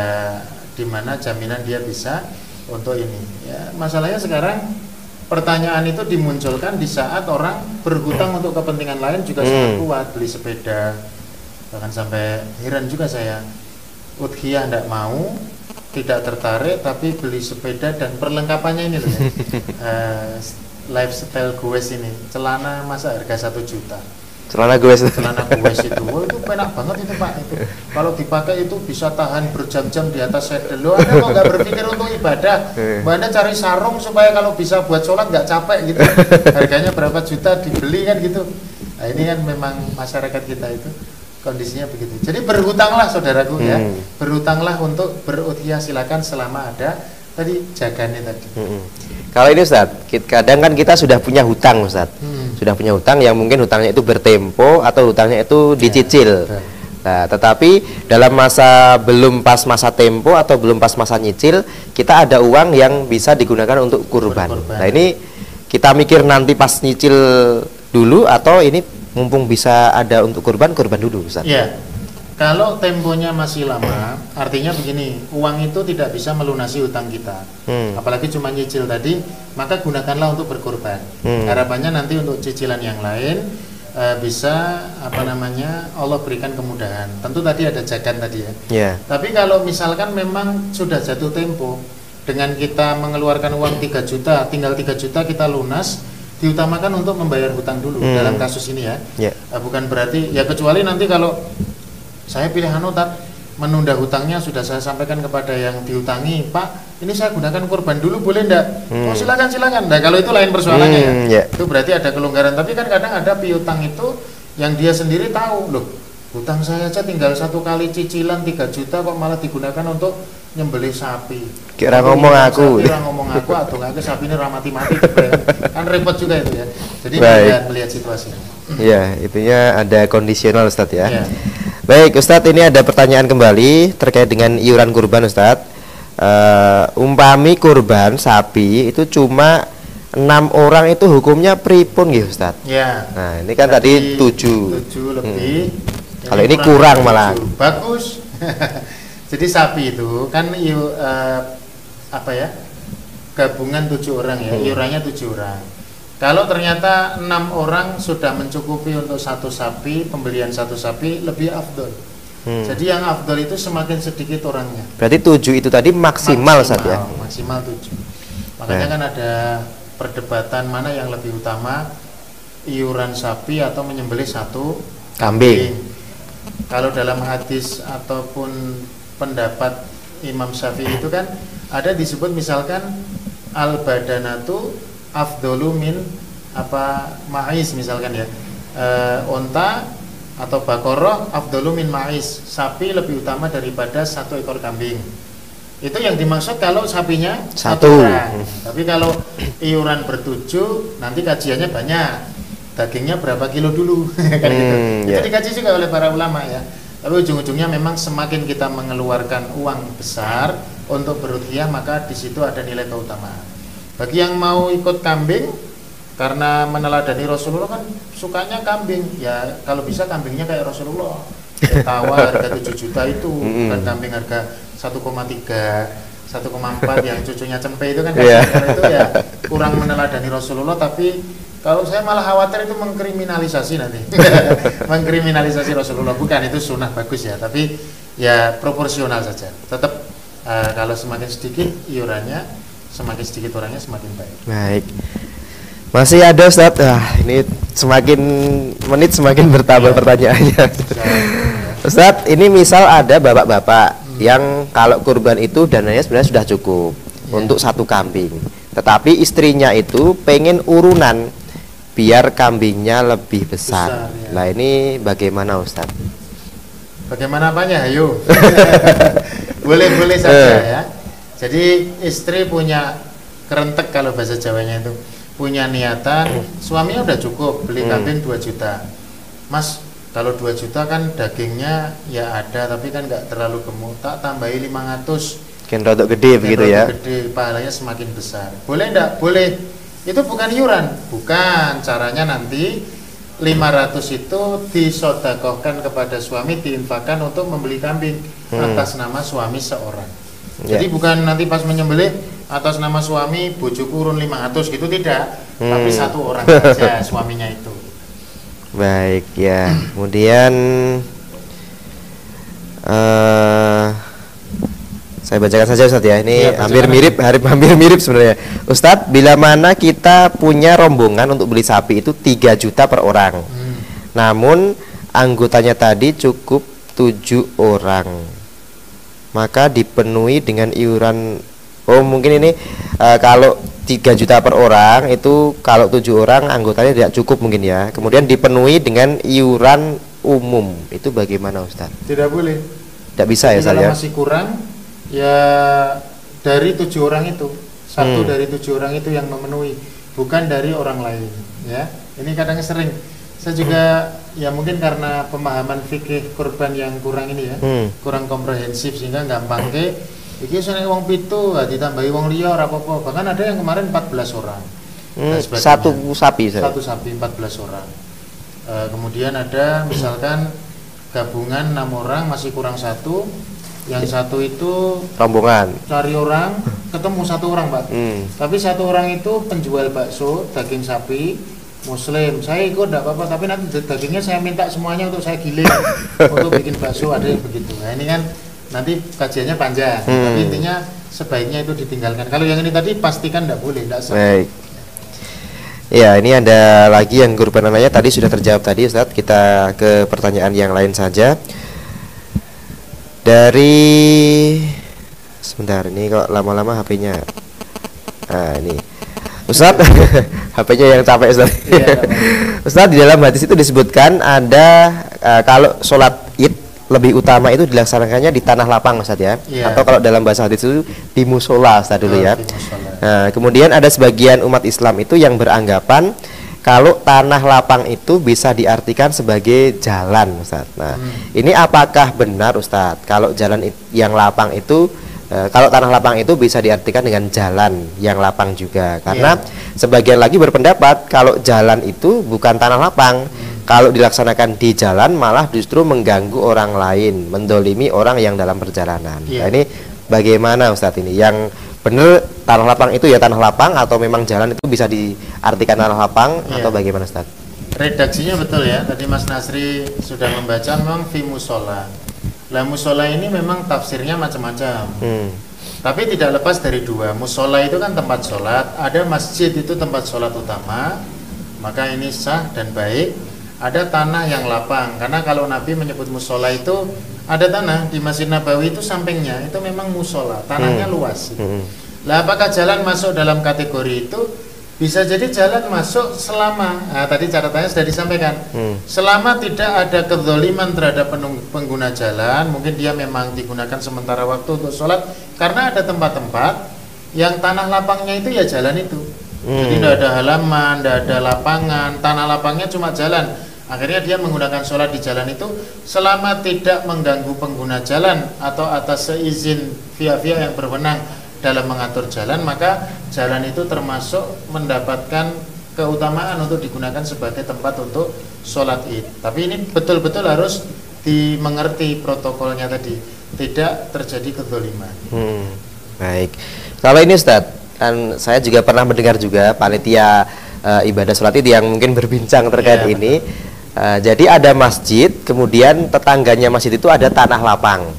di mana jaminan dia bisa untuk ini. Ya, masalahnya sekarang pertanyaan itu dimunculkan di saat orang berhutang untuk kepentingan lain juga sangat kuat, beli sepeda, bahkan sampai heran juga saya, udhiyah tidak mau, tidak tertarik, tapi beli sepeda dan perlengkapannya ini loh ya. Lifestyle goes ini, celana masa harga 1 juta, celana goes itu, oh, itu enak banget itu Pak, itu kalau dipakai itu bisa tahan berjam-jam di atas sedel. Loh, Anda kok nggak berpikir untuk ibadah? Anda cari sarung supaya kalau bisa buat sholat nggak capek gitu, harganya berapa juta dibeli kan gitu. Nah, ini kan memang masyarakat kita itu kondisinya begitu. Jadi berhutanglah saudaraku ya, berhutanglah untuk berudhiyah silakan selama ada tadi jagane tadi. Kalau ini Ustadz, kadang kan kita sudah punya hutang Ustadz, sudah punya hutang yang mungkin hutangnya itu bertempo atau hutangnya itu dicicil. Ya, nah, tetapi dalam masa belum pas masa tempo atau belum pas masa nyicil, kita ada uang yang bisa digunakan untuk kurban. Nah ini kita mikir nanti pas nyicil dulu atau ini mumpung bisa ada untuk kurban, kurban dulu Ustaz. Ya, kalau temponya masih lama, artinya begini, uang itu tidak bisa melunasi hutang kita, apalagi cuma nyicil tadi, maka gunakanlah untuk berkurban. Harapannya nanti untuk cicilan yang lain bisa apa namanya, Allah berikan kemudahan. Tentu tadi ada jagan tadi ya. Tapi kalau misalkan memang sudah jatuh tempo, dengan kita mengeluarkan uang 3 juta, tinggal 3 juta kita lunas, diutamakan untuk membayar hutang dulu dalam kasus ini ya. Bukan berarti ya, kecuali nanti kalau saya pilihan otak menunda hutangnya, sudah saya sampaikan kepada yang diutangi, Pak ini saya gunakan kurban dulu boleh ndak? Oh silakan silakan. Nah kalau itu lain persoalannya ya. Itu berarti ada kelonggaran. Tapi kan kadang ada piutang itu yang dia sendiri tahu, loh hutang saya aja tinggal 1 kali cicilan 3 juta kok malah digunakan untuk nyembelih sapi. Kira ngomong aku atau nggak, sapi ini ramati-mati kan repot juga itu ya. Jadi melihat situasinya. Ya, intinya ada kondisional Ustadz ya. Baik Ustadz, ini ada pertanyaan kembali terkait dengan iuran kurban Ustadz. Umpami kurban sapi itu cuma 6 orang itu hukumnya pripun gitu Ustadz? Ya. Nah ini kan tadi 7 lebih. Kalau ini kurang malah. Bagus. Jadi sapi itu kan gabungan 7 orang ya, iurannya 7 orang. Kalau ternyata 6 orang sudah mencukupi untuk satu sapi, pembelian satu sapi lebih afdol. Jadi yang afdol itu semakin sedikit orangnya. Berarti 7 itu tadi maksimal saja. Maksimal 7. Makanya kan ada perdebatan mana yang lebih utama, iuran sapi atau menyembelih satu kambing. Kalau dalam hadis ataupun pendapat Imam Syafi'i itu kan ada disebut misalkan al-badanatu afdolu min ma'is, misalkan ya, onta atau bakoroh afdolu min ma'is, sapi lebih utama daripada satu ekor kambing. Itu yang dimaksud kalau sapinya satu. Tapi kalau iuran bertujuh, nanti kajiannya banyak, dagingnya berapa kilo dulu kan gitu. Itu dikaji juga oleh para ulama ya. Tapi ujung-ujungnya memang semakin kita mengeluarkan uang besar untuk berudhiyah, maka di situ ada nilai keutamaan. Bagi yang mau ikut kambing, karena meneladani Rasulullah kan sukanya kambing, ya kalau bisa kambingnya kayak Rasulullah. Tawar harga 7 juta itu, bukan kambing harga 1,3, 1,4 yang cucunya cempe itu kan. Itu ya kurang meneladani Rasulullah, tapi kalau saya malah khawatir itu mengkriminalisasi nanti. Mengkriminalisasi Rasulullah, bukan, itu sunnah bagus ya, tapi ya proporsional saja. Tetap kalau semakin sedikit iurannya, semakin sedikit orangnya semakin baik. Baik, masih ada Ustadz. Ini semakin menit semakin bertambah pertanyaannya. Ustadz, ini misal ada bapak-bapak yang kalau kurban itu dananya sebenarnya sudah cukup untuk satu kambing, tetapi istrinya itu pengen urunan biar kambingnya lebih besar. Nah ini bagaimana Ustadz? Bagaimana apanya? Ayo. Boleh-boleh saja ya. Jadi istri punya kerentek, kalau bahasa Jawanya itu punya niatan, suaminya udah cukup beli kambing 2 juta. Mas, kalau 2 juta kan dagingnya ya ada, tapi kan nggak terlalu gemuk, tak tambahi 500. Kendrotok gede begitu ya. Gede, pahalanya semakin besar. Boleh enggak? Boleh. Itu bukan iuran. Bukan, caranya nanti 500 itu disodakohkan kepada suami, diinfakkan untuk membeli kambing atas nama suami seorang. Jadi bukan nanti pas menyembelih atas nama suami bojoku urun 500 gitu, tidak, tapi satu orang saja suaminya itu. Baik ya. Kemudian saya bacakan saja Ustadz ya. Ini hampir mirip sebenarnya. Ustadz, bila mana kita punya rombongan untuk beli sapi itu 3 juta per orang, namun anggotanya tadi cukup 7 orang, maka dipenuhi dengan iuran. Oh mungkin ini kalau 3 juta per orang itu, kalau 7 orang anggotanya tidak cukup mungkin ya, kemudian dipenuhi dengan iuran umum, itu bagaimana Ustadz? Tidak boleh. Tidak bisa. Jadi ya kalau masih kurang ya dari 7 orang itu, satu dari 7 orang itu yang memenuhi, bukan dari orang lain ya. Ini kadang sering saya juga ya, mungkin karena pemahaman fikih kurban yang kurang ini ya, kurang komprehensif, sehingga gampang ke iki seneng wong 7 ditambahi wong liya ora apa-apa. Bahkan ada yang kemarin 14 orang. Satu sapi 14 orang. Kemudian ada misalkan gabungan 6 orang, masih kurang satu. Yang satu itu rombongan, cari orang, ketemu 1 orang, Pak. Tapi 1 orang itu penjual bakso, daging sapi Muslim. Saya ikut tidak apa-apa, tapi nanti dagingnya saya minta semuanya untuk saya giling untuk bikin bakso, ada yang begitu. Nah ini kan nanti kajiannya panjang, tapi intinya sebaiknya itu ditinggalkan. Kalau yang ini tadi pastikan tidak boleh, tidak baik. Ya ini ada lagi yang kurban namanya tadi sudah terjawab tadi Ustadz. Kita ke pertanyaan yang lain saja. Dari sebentar, ini kok lama-lama HP-nya. Nah ini Ustadz, HP-nya yang capek Ustadz. Ustadz, di dalam hadis itu disebutkan ada kalau sholat id lebih utama itu dilaksanakannya di tanah lapang Ustadz ya, atau kalau dalam bahasa hadis itu di musola Ustadz dulu ya. Nah, kemudian ada sebagian umat Islam itu yang beranggapan kalau tanah lapang itu bisa diartikan sebagai jalan Ustadz. Nah, ini apakah benar Ustadz? Kalau jalan yang lapang itu kalau tanah lapang itu bisa diartikan dengan jalan yang lapang juga, karena sebagian lagi berpendapat kalau jalan itu bukan tanah lapang, Kalau dilaksanakan di jalan malah justru mengganggu orang lain, mendolimi orang yang dalam perjalanan. Yeah. Nah, ini bagaimana Ustadz ini? Yang benar tanah lapang itu ya tanah lapang, atau memang jalan itu bisa diartikan tanah lapang, yeah, atau bagaimana Ustadz? Redaksinya betul ya, tadi Mas Nasri sudah membaca memang fi musola. Lah musola ini memang tafsirnya macam-macam. Tapi tidak lepas dari dua. Musola itu kan tempat sholat, ada masjid itu tempat sholat utama, maka ini sah dan baik. Ada tanah yang lapang, karena kalau Nabi menyebut musola itu ada tanah di Masjid Nabawi itu sampingnya, itu memang musola, tanahnya luas. Lah apakah jalan masuk dalam kategori itu? Bisa jadi jalan masuk selama, nah, tadi catatannya sudah disampaikan, selama tidak ada kezaliman terhadap pengguna jalan, mungkin dia memang digunakan sementara waktu untuk sholat, karena ada tempat-tempat yang tanah lapangnya itu ya jalan itu, jadi tidak ada halaman, tidak ada lapangan, tanah lapangnya cuma jalan, akhirnya dia menggunakan sholat di jalan itu, selama tidak mengganggu pengguna jalan atau atas seizin via-via yang berwenang dalam mengatur jalan, maka jalan itu termasuk mendapatkan keutamaan untuk digunakan sebagai tempat untuk sholat id. Tapi ini betul-betul harus dimengerti protokolnya tadi, tidak terjadi kedzaliman. Baik, kalau ini Ustadz, kan saya juga pernah mendengar juga panitia ibadah sholat id yang mungkin berbincang terkait ya, ini. Jadi ada masjid, kemudian tetangganya masjid itu ada tanah lapang.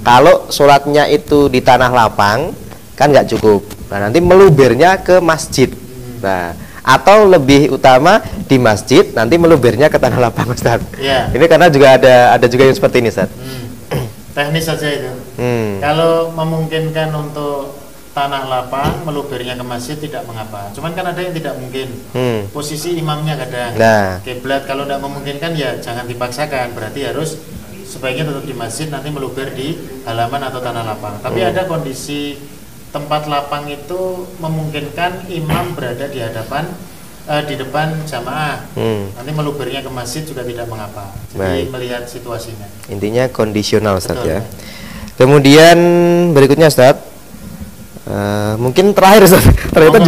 Kalau sholatnya itu di tanah lapang kan nggak cukup, nah nanti melubernya ke masjid, nah atau lebih utama di masjid nanti melubernya ke tanah lapang Ustaz. Ya. Ini karena juga ada juga yang seperti ini Ustaz. Teknis saja itu. Kalau memungkinkan untuk tanah lapang melubernya ke masjid tidak mengapa. Cuman kan ada yang tidak mungkin. Posisi imamnya kadang kiblat, kalau tidak memungkinkan ya jangan dipaksakan. Berarti harus sebaiknya tetap di masjid nanti meluber di halaman atau tanah lapang. Tapi ada kondisi tempat lapang itu memungkinkan imam berada di hadapan di depan jamaah, nanti melubernya ke masjid juga tidak mengapa. Jadi melihat situasinya, intinya kondisional Ustadz ya. Kemudian berikutnya Ustadz, mungkin terakhir Ustadz, ternyata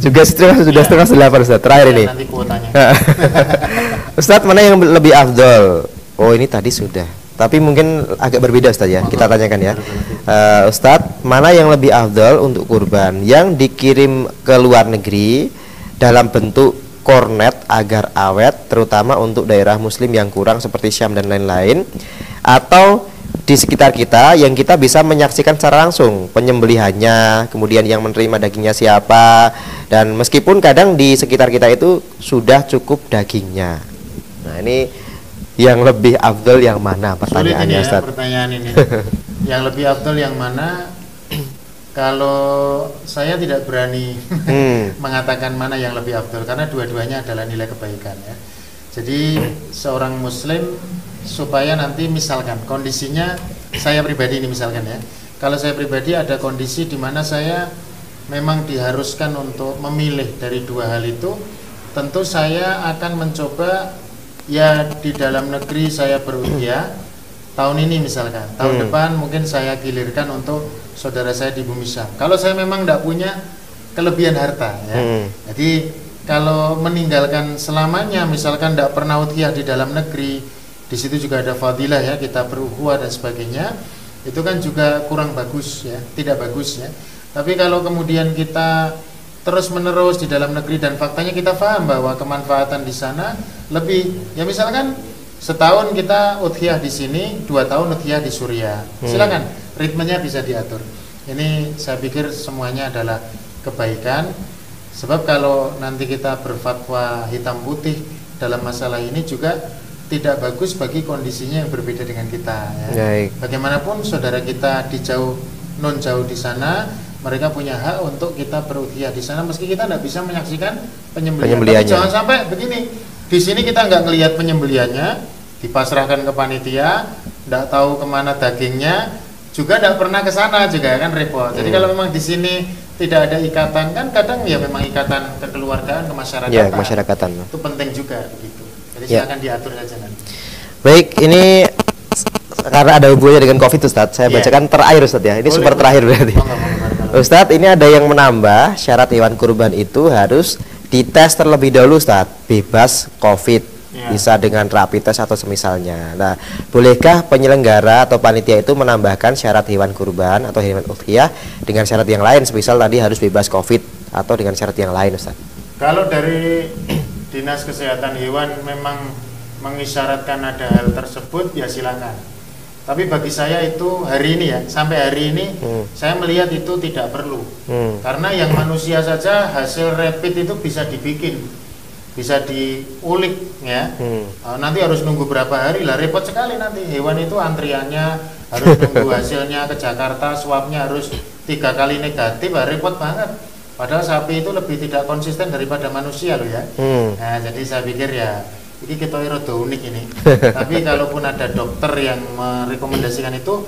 juga sudah setengah 8 Ustadz terakhir ya, ini nanti kuotanya. Ustadz, mana yang lebih afdol? Oh ini tadi sudah, tapi mungkin agak berbeda Ustadz ya, kita tanyakan ya. Ustadz, mana yang lebih afdal untuk kurban yang dikirim ke luar negeri dalam bentuk kornet agar awet, terutama untuk daerah muslim yang kurang seperti Syam dan lain-lain, atau di sekitar kita yang kita bisa menyaksikan secara langsung penyembelihannya, kemudian yang menerima dagingnya siapa, dan meskipun kadang di sekitar kita itu sudah cukup dagingnya. Nah ini yang lebih afdal yang mana? Pertanyaannya Ustaz. Pertanyaan ini. Yang lebih afdal yang mana? Kalau saya tidak berani mengatakan mana yang lebih afdal, karena dua-duanya adalah nilai kebaikan ya. Jadi seorang muslim supaya nanti misalkan kondisinya, saya pribadi ini misalkan ya, kalau saya pribadi ada kondisi di mana saya memang diharuskan untuk memilih dari dua hal itu, tentu saya akan mencoba. Ya di dalam negeri saya berusia tahun ini misalkan, tahun depan mungkin saya gilirkan untuk saudara saya di bumi Syam. Kalau saya memang tidak punya kelebihan harta ya, jadi kalau meninggalkan selamanya misalkan tidak pernah udhiyah di dalam negeri, di situ juga ada fadilah ya, kita berukhuwah dan sebagainya, itu kan juga kurang bagus ya, tidak bagus ya. Tapi kalau kemudian kita terus menerus di dalam negeri dan faktanya kita paham bahwa kemanfaatan di sana lebih, ya misalkan setahun kita udhiyah di sini, 2 tahun udhiyah di Suriah, silakan ritmenya bisa diatur. Ini saya pikir semuanya adalah kebaikan, sebab kalau nanti kita berfatwa hitam putih dalam masalah ini juga tidak bagus bagi kondisinya yang berbeda dengan kita ya. Bagaimanapun saudara kita di jauh, non jauh di sana, mereka punya hak untuk kita berudhiyah di sana meski kita tidak bisa menyaksikan penyembelihan. Jangan sampai begini, di sini kita nggak ngelihat penyembelihannya, dipasrahkan ke panitia, tidak tahu kemana dagingnya, juga tidak pernah ke sana juga kan repot. Jadi kalau memang di sini tidak ada ikatan kan kadang ya memang ikatan kekeluargaan, kemasyarakatan itu penting juga begitu. Jadi silakan diatur saja nanti. Baik, ini karena ada hubungannya dengan COVID Ustadz, saya bacakan terakhir Ustadz ya, ini super terakhir berarti. Ustadz, ini ada yang menambah syarat hewan kurban itu harus dites terlebih dahulu Ustadz, bebas COVID. bisa dengan rapi tes atau semisalnya. Nah, bolehkah penyelenggara atau panitia itu menambahkan syarat hewan kurban atau hewan udhiyah dengan syarat yang lain, semisal tadi harus bebas COVID atau dengan syarat yang lain, Ustaz? Kalau dari Dinas Kesehatan Hewan memang mengisyaratkan ada hal tersebut, ya silakan. Tapi bagi saya itu hari ini ya, sampai hari ini saya melihat itu tidak perlu. Karena yang manusia saja hasil rapid itu bisa dibikin, bisa diulik ya. Nanti harus nunggu berapa hari lah, repot sekali nanti. Hewan itu antriannya harus nunggu hasilnya ke Jakarta, swabnya harus 3 kali negatif, repot banget. Padahal sapi itu lebih tidak konsisten daripada manusia loh ya. Nah, jadi saya pikir ya, ini kita rada unik ini. Tapi kalaupun ada dokter yang merekomendasikan itu,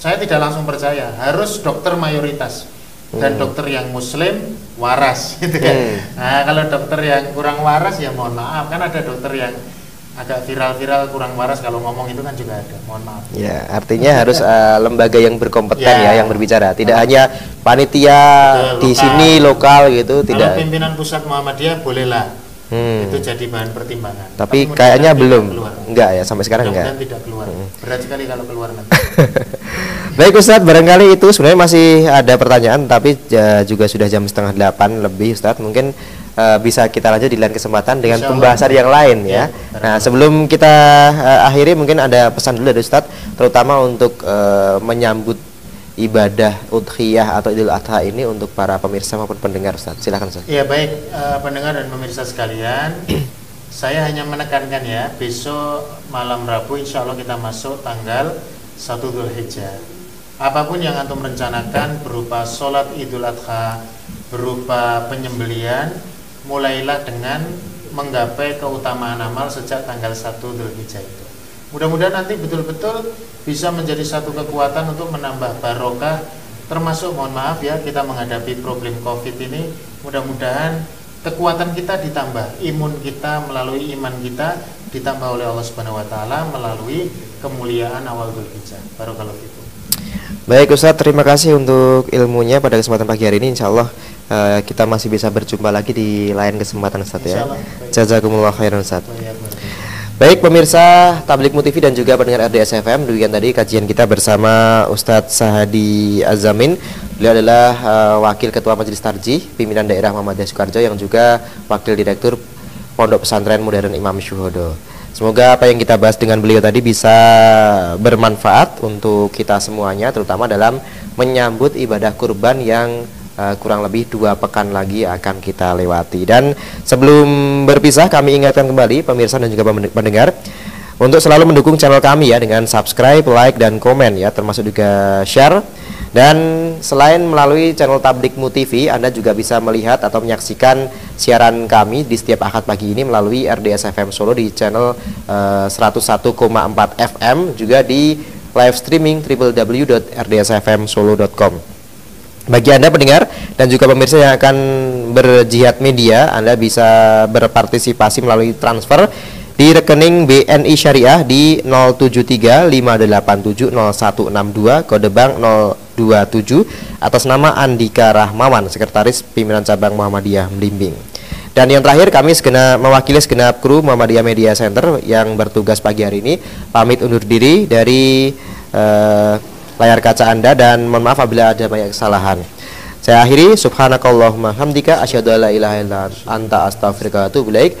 saya tidak langsung percaya. Harus dokter mayoritas dan dokter yang muslim waras gitu ya. Nah, kalau dokter yang kurang waras ya mohon maaf, kan ada dokter yang agak viral-viral kurang waras, kalau ngomong itu kan juga ada, mohon maaf. Ya, artinya harus lembaga yang berkompeten ya, yang berbicara. Tidak hanya panitia di sini lokal gitu, tidak. Kalau pimpinan pusat Muhammadiyah bolehlah. Itu jadi bahan pertimbangan. Tapi kayaknya belum, enggak ya sampai sekarang enggak. Tidak keluar. Berat sekali kalau keluar nanti. Baik Ustadz, barangkali itu sebenarnya masih ada pertanyaan, tapi juga sudah jam 7:30 lebih Ustadz. Mungkin bisa kita lanjut di lain kesempatan dengan pembahasan yang lain ya. Nah, sebelum kita akhiri mungkin ada pesan dulu dari Ustadz, terutama untuk menyambut ibadah udhiyah atau Idul Adha ini untuk para pemirsa maupun pendengar, Ustaz. Silakan, Ustaz. Ya, baik pendengar dan pemirsa sekalian. Saya hanya menekankan ya, besok malam Rabu insya Allah kita masuk tanggal 1 Dzulhijjah. Apapun yang antum rencanakan berupa sholat Idul Adha, berupa penyembelian, mulailah dengan menggapai keutamaan amal sejak tanggal 1 Dzulhijjah itu. Mudah-mudahan nanti betul-betul bisa menjadi satu kekuatan untuk menambah barokah, termasuk mohon maaf ya, kita menghadapi problem COVID ini. Mudah-mudahan kekuatan kita ditambah, imun kita melalui iman kita ditambah oleh Allah Subhanahu wa Ta'ala melalui kemuliaan awal Dzulhijjah. Barakallahu fikum. Baik Ustadz, terima kasih untuk ilmunya pada kesempatan pagi hari ini. Insya Allah kita masih bisa berjumpa lagi di lain kesempatan Ustadz ya. Jazakumullah khairan Ustadz. Baik pemirsa Tablighmu TV dan juga pendengar RDS FM, demikian tadi kajian kita bersama Ustadz Sahadi Azamin. Beliau adalah Wakil Ketua Majelis Tarjih Pimpinan Daerah Muhammadiyah Sukarjo, yang juga Wakil Direktur Pondok Pesantren Modern Imam Syuhodo. Semoga apa yang kita bahas dengan beliau tadi bisa bermanfaat untuk kita semuanya, terutama dalam menyambut ibadah kurban yang kurang lebih 2 pekan lagi akan kita lewati. Dan sebelum berpisah kami ingatkan kembali pemirsa dan juga pendengar untuk selalu mendukung channel kami ya, dengan subscribe, like, dan komen ya, termasuk juga share. Dan selain melalui channel Tablighmu TV, Anda juga bisa melihat atau menyaksikan siaran kami di setiap Ahad pagi ini melalui RDS FM Solo di channel 101,4 FM, juga di live streaming www.rdsfmsolo.com. Bagi Anda pendengar dan juga pemirsa yang akan berjihad media, Anda bisa berpartisipasi melalui transfer di rekening BNI Syariah di 073 587 0162, kode bank 027, atas nama Andika Rahmawan, Sekretaris Pimpinan Cabang Muhammadiyah Blimbing. Dan yang terakhir, kami mewakili segenap kru Muhammadiyah Media Center yang bertugas pagi hari ini pamit undur diri dari layar kaca Anda, dan mohon maaf apabila ada banyak kesalahan. Saya akhiri, subhanakallahumma hamdika asyhadu alla ilaha illa anta astaghfiruka wa atubu ilaik.